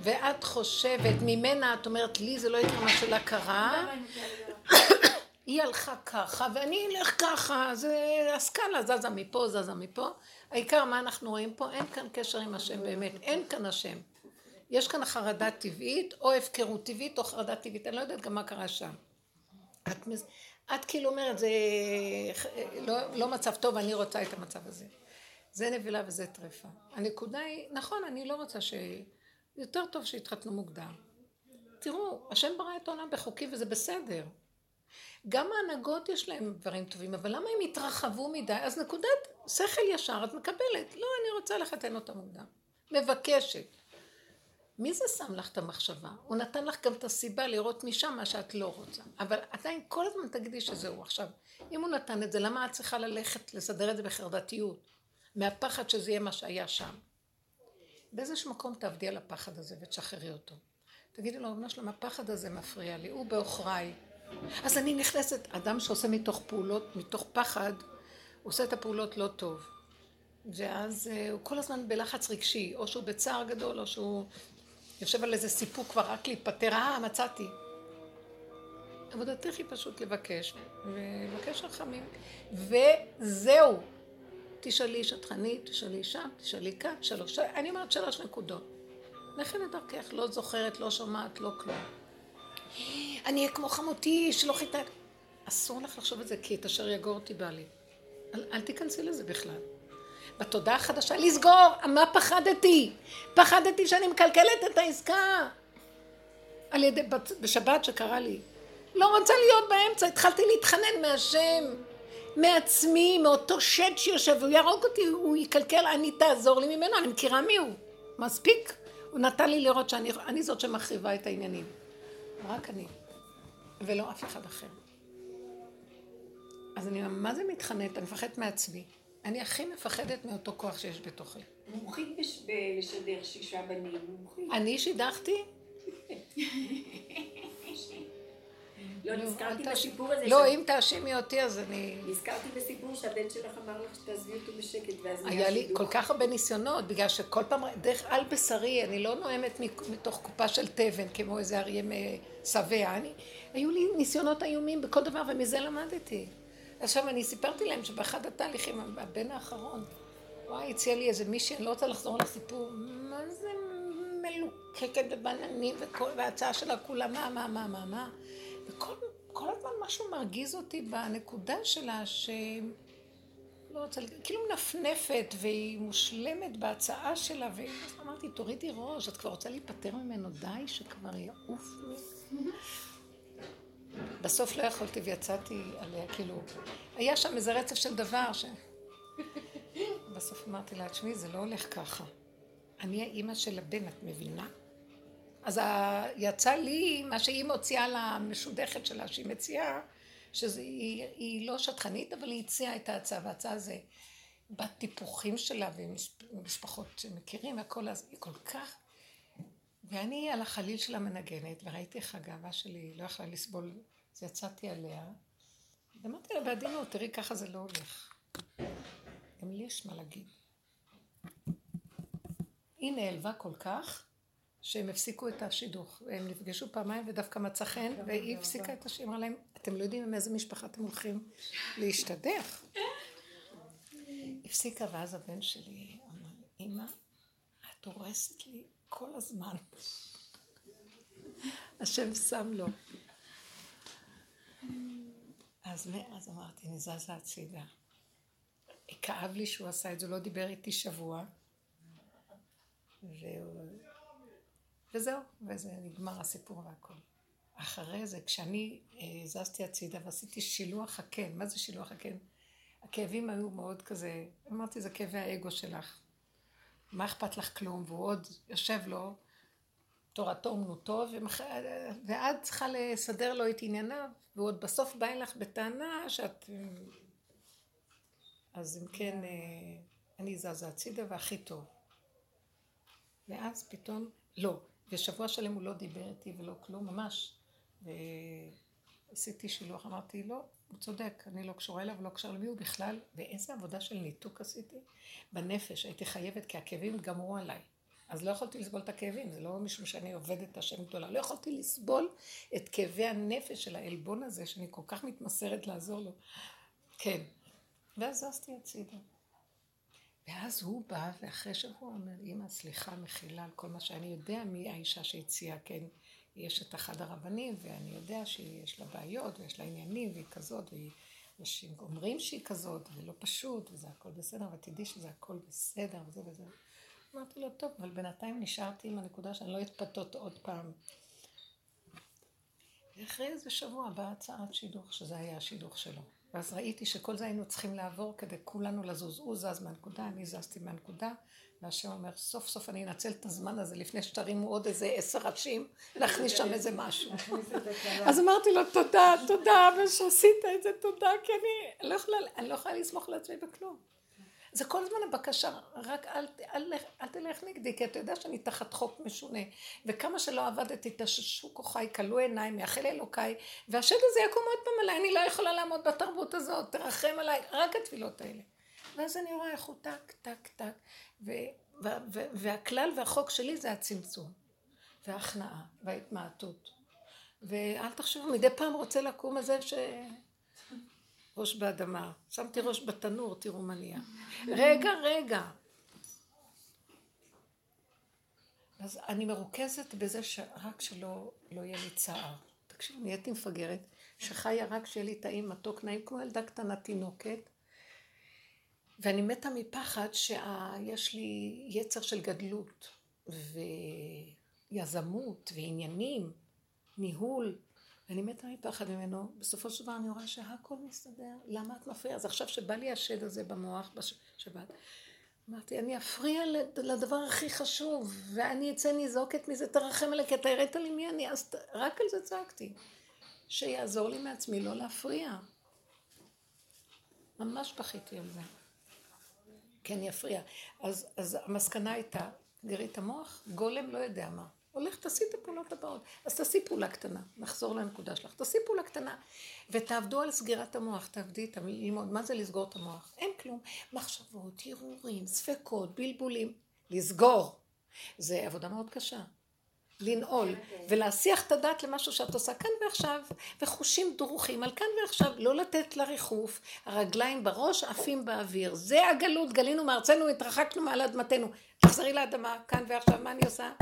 ואת חושבת, ממנה את אומרת, לי זה לא יקרה מה שלה קרה, היא הלכה ככה, ואני אלך ככה, זה הסקאלה, זזה מפה, זזה מפה. העיקר, מה אנחנו רואים פה? אין כאן קשר עם השם באמת, אין כאן השם. יש כאן חרדה טבעית, או הפקרות טבעית, או חרדה טבעית, אני לא יודעת גם מה קרה שם. את, את כאילו אומרת, זה לא, לא מצב טוב, אני רוצה את המצב הזה. זה נבילה וזה טרפה. הנקודה היא, נכון, אני לא רוצה ש... יותר טוב שהתחתנו מוקדם. תראו, השם ברא את העולם בחוקי וזה בסדר. גם ההנהגות יש להם דברים טובים, אבל למה הם התרחבו מדי? אז נקודת שכל ישר, את מקבלת. לא, אני רוצה לחתן אותה מוקדם. מבקשת. מי זה שם לך את המחשבה? הוא נתן לך גם את הסיבה לראות משם מה שאת לא רוצה. אבל עדיין כל הזמן תקדיש שזהו עכשיו. אם הוא נתן את זה, למה את צריכה ללכת לסדר את זה בחרדתיות? מהפחד שזה יהיה מה שהיה שם. באיזשהו מקום תעבדי על הפחד הזה ותשחררי אותו. תגידי לו, אמא שלמה, הפחד הזה מפריע לי, הוא באוכריי. אז אני נכנסת, אדם שעושה מתוך פעולות, מתוך פחד, עושה את הפעולות לא טוב. ואז הוא כל הזמן בלחץ רגשי, או שהוא בצער גדול, או שהוא יושב על איזה סיפוק כבר רק להיפטר, אה, מצאתי. עבודתך היא פשוט לבקש, ולבקש רחמים, וזהו. תשאלי שטחנית, תשאלי שם, תשאלי כאן, שלוש, אני אומרת שלוש נקודות. לכן לדרכך, לא זוכרת, לא שומעת, לא כלום. אני אהיה כמו חמותי, שלא חיתה. אסור לך לחשוב את זה, כי את אשר יגור אותי בעלי. אל, אל תיכנסי לזה בכלל. בתודעה החדשה, לסגור, מה פחדתי? פחדתי שאני מקלקלת את העסקה. על ידי, בשבת שקרה לי. לא רוצה להיות באמצע, התחלתי להתחנן מהשם. מעצמי, מאותו שד שיושב, הוא ירוג אותי, הוא יקלקל, אני תעזור לי ממנו, אני מכירה מי הוא, מספיק. הוא נתן לי לראות שאני אני זאת שמחריבה את העניינים. רק אני, ולא אף אחד אחר. אז אני אומר, מה זה מתחננת? אני מפחדת מעצמי. אני הכי מפחדת מאותו כוח שיש בתוכי. מומחית לשדר שישה בנים, מומחית. אני שידחתי? לא, נזכרתי בסיפור הזה. לא, אם תאשימי אותי, אז אני... נזכרתי בסיפור שהבן שלך אמר לך שתעזבי אותו בשקט, ואז... היה לי כל כך הרבה ניסיונות, בגלל שכל פעם... דרך על בשרי, אני לא נואמת מתוך קופה של תבן, כמו איזה אריה מסווה. היו לי ניסיונות איומים בכל דבר, ומזה למדתי. עכשיו, אני סיפרתי להם שבאחד התהליכים, הבן האחרון, וואי, הציע לי איזה מישהי, אני לא רוצה לחזור לסיפור. מה זה מלוקקת בבננים, וההצעה שלה כולה, מה, מה, מה, מה, מה. וכל כל הזמן משהו מרגיז אותי בנקודה שלה, שלא רוצה, כאילו מנפנפת והיא מושלמת בהצעה שלה, ואז אמרתי, תורידי ראש, את כבר רוצה להיפטר ממנו, די, שכבר יעוף לי. בסוף לא יכולתי ויצאתי עליה, כאילו, היה שם איזה רצף של דבר ש... בסוף אמרתי לה, תשמעי, זה לא הולך ככה. אני האמא של הבן, את מבינה? אז יצא לי, מה שהיא מוציאה למשודכת שלה, שהיא מציעה, שהיא לא שטחנית, אבל היא הציעה את ההצעה, וההצעה זה בטיפוחים שלה, ומשפחות שמכירים, הכל אז היא כל כך, ואני על החליל שלה מנגנת, וראיתי איך הגאווה שלי, לא יכלה לסבול, אז יצאתי עליה, ואמרתי לה, בעדינות, תראי, ככה זה לא הולך. גם לי יש מה להגיד. היא נעלבה כל כך, שהם הפסיקו את השידוך, הם נפגשו פעמיים ודווקא מצא חן, והיא הפסיקה את השידוך, אמרה להם, אתם לא יודעים עם איזה משפחה אתם הולכים להשתדך. הפסיקה, ואז הבן שלי אמר, אמא, את הורסת לי כל הזמן. השם שם לו. אז מאז אמרתי, נזזה הצידה. כאב לי שהוא עשה את זה, לא דיבר איתי שבוע. וזהו, וזה נגמר הסיפור והכל. אחרי זה, כשאני זזתי הצידה ועשיתי שילוח הקן, מה זה שילוח הקן? הכאבים היו מאוד כזה, אמרתי, זה כאבי האגו שלך. מה אכפת לך כלום? והוא עוד יושב לו, תורתו אומנותו, ואת צריכה לסדר לו את ענייניו, והוא עוד בסוף בא לך בטענה שאת... אז אם כן, אני זזה הצידה והכי טוב. ואז פתאום, לא, ושבוע שלם הוא לא דיבר איתי ולא כלום, ממש. ועשיתי שילוח, אמרתי, לא, הוא צודק, אני לא קשורה אליו, לא קשור למי הוא בכלל. ואיזה עבודה של ניתוק עשיתי? בנפש, הייתי חייבת, כי הכאבים גמרו עליי. אז לא יכולתי לסבול את הכאבים, זה לא משום שאני עובדת השם גדולה. לא יכולתי לסבול את כאבי הנפש של האלבון הזה, שאני כל כך מתמסרת לעזור לו. כן. ואז זזתי הצידה. ואז הוא בא, ואחרי שבוע אומר, אמא, סליחה, מחילה על כל מה שאני יודע מי האישה שהציעה, כן, יש את אחד הרבנים, ואני יודע שיש לה בעיות, ויש לה עניינים, והיא כזאת, ואומרים שהיא כזאת, ולא פשוט, וזה הכל בסדר, ותדעי שזה הכל בסדר, וזה וזה. אמרתי לו, טוב, אבל בינתיים נשארתי עם הנקודה שאני לא אתפתות עוד פעם. ואחרי איזה שבוע באה הצעת שידוך, שזה היה השידוך שלו. ואז ראיתי שכל זה היינו צריכים לעבור כדי כולנו לזוז. הוא זז מהנקודה, אני זזתי מהנקודה, והשם אומר, סוף סוף אני אנצל את הזמן הזה, לפני שתרימו עוד איזה עשר ראשים, להכניס שם איזה משהו. אז אמרתי לו, תודה, תודה, ושעשית את זה, תודה, כי אני לא יכולה לסמוך לעצמי בכלום. זה כל הזמן הבקשה, רק אל תלך נגדי, כי אתה יודע שאני תחת חוק משונה, וכמה שלא עבדתי, תששו כוחי, קלו עיניי, מאחל אלוקיי, והשד הזה יקום עוד פעם עליי, אני לא יכולה לעמוד בתרבות הזאת, תרחם עליי, רק התפילות האלה. ואז אני רואה איך הוא טק, טק, טק, והכלל והחוק שלי זה הצמצום, וההכנעה, וההתמעטות. ואל תחשבו, מדי פעם רוצה לקום הזה ש... ראש באדמה, שמתי ראש בתנור, תראו מניעה. רגע, רגע. אז אני מרוכזת בזה שרק שלא לא יהיה לי צער. תקשיב, נהייתי מפגרת, שחיה רק שיהיה לי טעים, מתוק, נעים, כמו ילדה קטנה תינוקת, ואני מתה מפחד שיש לי יצר של גדלות, ויזמות, ועניינים, ניהול, אני מתה מפחד ממנו, בסופו של דבר אני רואה שהכל מסתדר, למה את מפריעה? אז עכשיו שבא לי השד הזה במוח בשבת, אמרתי, אני אפריע לדבר הכי חשוב, ואני אצא נזעוקת מזה, תרחם עליי, כי אתה הראת לי מי אני, אז רק על זה צעקתי, שיעזור לי מעצמי לא להפריע. ממש פחיתי על זה. כן, יפריע. אז, אז המסקנה הייתה, גרי את המוח, גולם לא יודע מה. הולך, תעשי את הפעולות הבאות. אז תעשי פעולה קטנה, נחזור לנקודה שלך, תעשי פעולה קטנה, ותעבדו על סגירת המוח, תעבדי את הלמוד, מה זה לסגור את המוח? אין כלום, מחשבות, הרהורים, ספקות, בלבולים, לסגור, זה עבודה מאוד קשה, לנעול, ולהסיח את הדעת למשהו שאת עושה כאן ועכשיו, וחושים דרוכים על כאן ועכשיו, לא לתת לריחוף, הרגליים בראש עפים באוויר, זה הגלות, גלינו מארצנו, התרחקנו מעל אדמתנו, תחזרי לאדמה, כאן ועכשיו, מה אני עושה?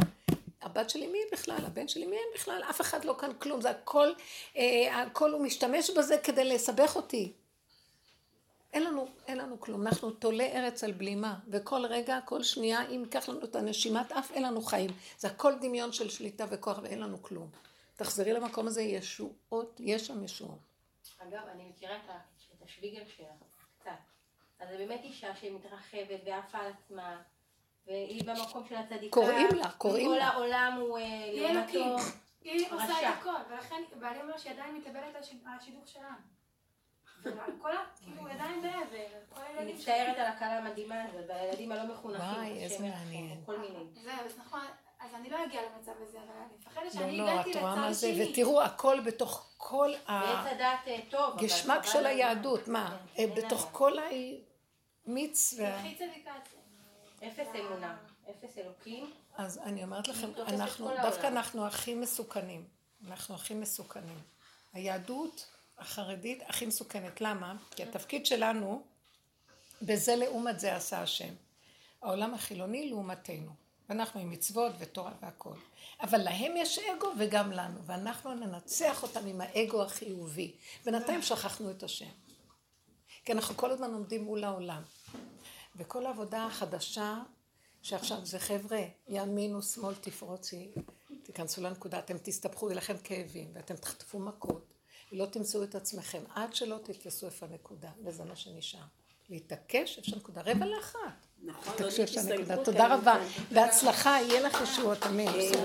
הבת שלי מי הם בכלל, הבן שלי מי הם בכלל, אף אחד לא כאן כלום, זה הכל, אה, הכל הוא משתמש בזה כדי לסבך אותי. אין לנו, אין לנו כלום, אנחנו תולה ארץ על בלימה, וכל רגע, כל שנייה, אם ייקח לנו את הנשימת אף, אין לנו חיים. זה הכל דמיון של שליטה וכוח, ואין לנו כלום. תחזרי למקום הזה, ישועות, יש שם ישועות. אגב, אני מכירה את השוויגר שלה, קצת. אז זה באמת אישה שהיא מתרחבת, ואף על עצמה, והיא במקום של הצדיקה. קוראים לה, קוראים לה. כל העולם הוא לעומתו רשע. היא עושה את הכל, ולכן בעלי אומר שהיא עדיין מתאבלת על השידוך שלנו. כל הידיים בעבר, אני משתערת על הקהל המדהימה הזאת, והילדים הלא מחונכים, כל מיני. זהו, אז נכון, אז אני לא אגיע למצב הזה, אבל אני מפחדת שאני הגעתי לצד שלי. ותראו הכל בתוך כל הגשמק של היהדות, מה? בתוך כל המיץ וה... הכי צדיקציה. אפס אמונה, אפס אלוקים. אז אני אומרת לכם, דווקא אנחנו הכי מסוכנים, אנחנו הכי מסוכנים. היהדות... החרדית הכי מסוכנת. למה? כי התפקיד שלנו, בזה לעומת זה עשה השם. העולם החילוני לעומתנו. ואנחנו עם מצוות ותורה והכל. אבל להם יש אגו וגם לנו. ואנחנו ננצח אותם עם האגו החיובי. בינתיים שכחנו את השם. כי אנחנו כל הזמן עומדים מול העולם. וכל העבודה החדשה, שעכשיו זה חבר'ה, ימין ושמאל תפרוצי, תיכנסו לנקודה, אתם תסתפחו, ילכם כאבים, ואתם תחטפו מכות. לא תמצאו את עצמכם, עד שלא תתפסו איפה נקודה, וזה מה שנשאר. להתעקש, אפשר נקודה רבע לאחת. נכון, לא תתפסו איפה נקודה. תודה רבה, בהצלחה, יהיה לך ישועות, אמן.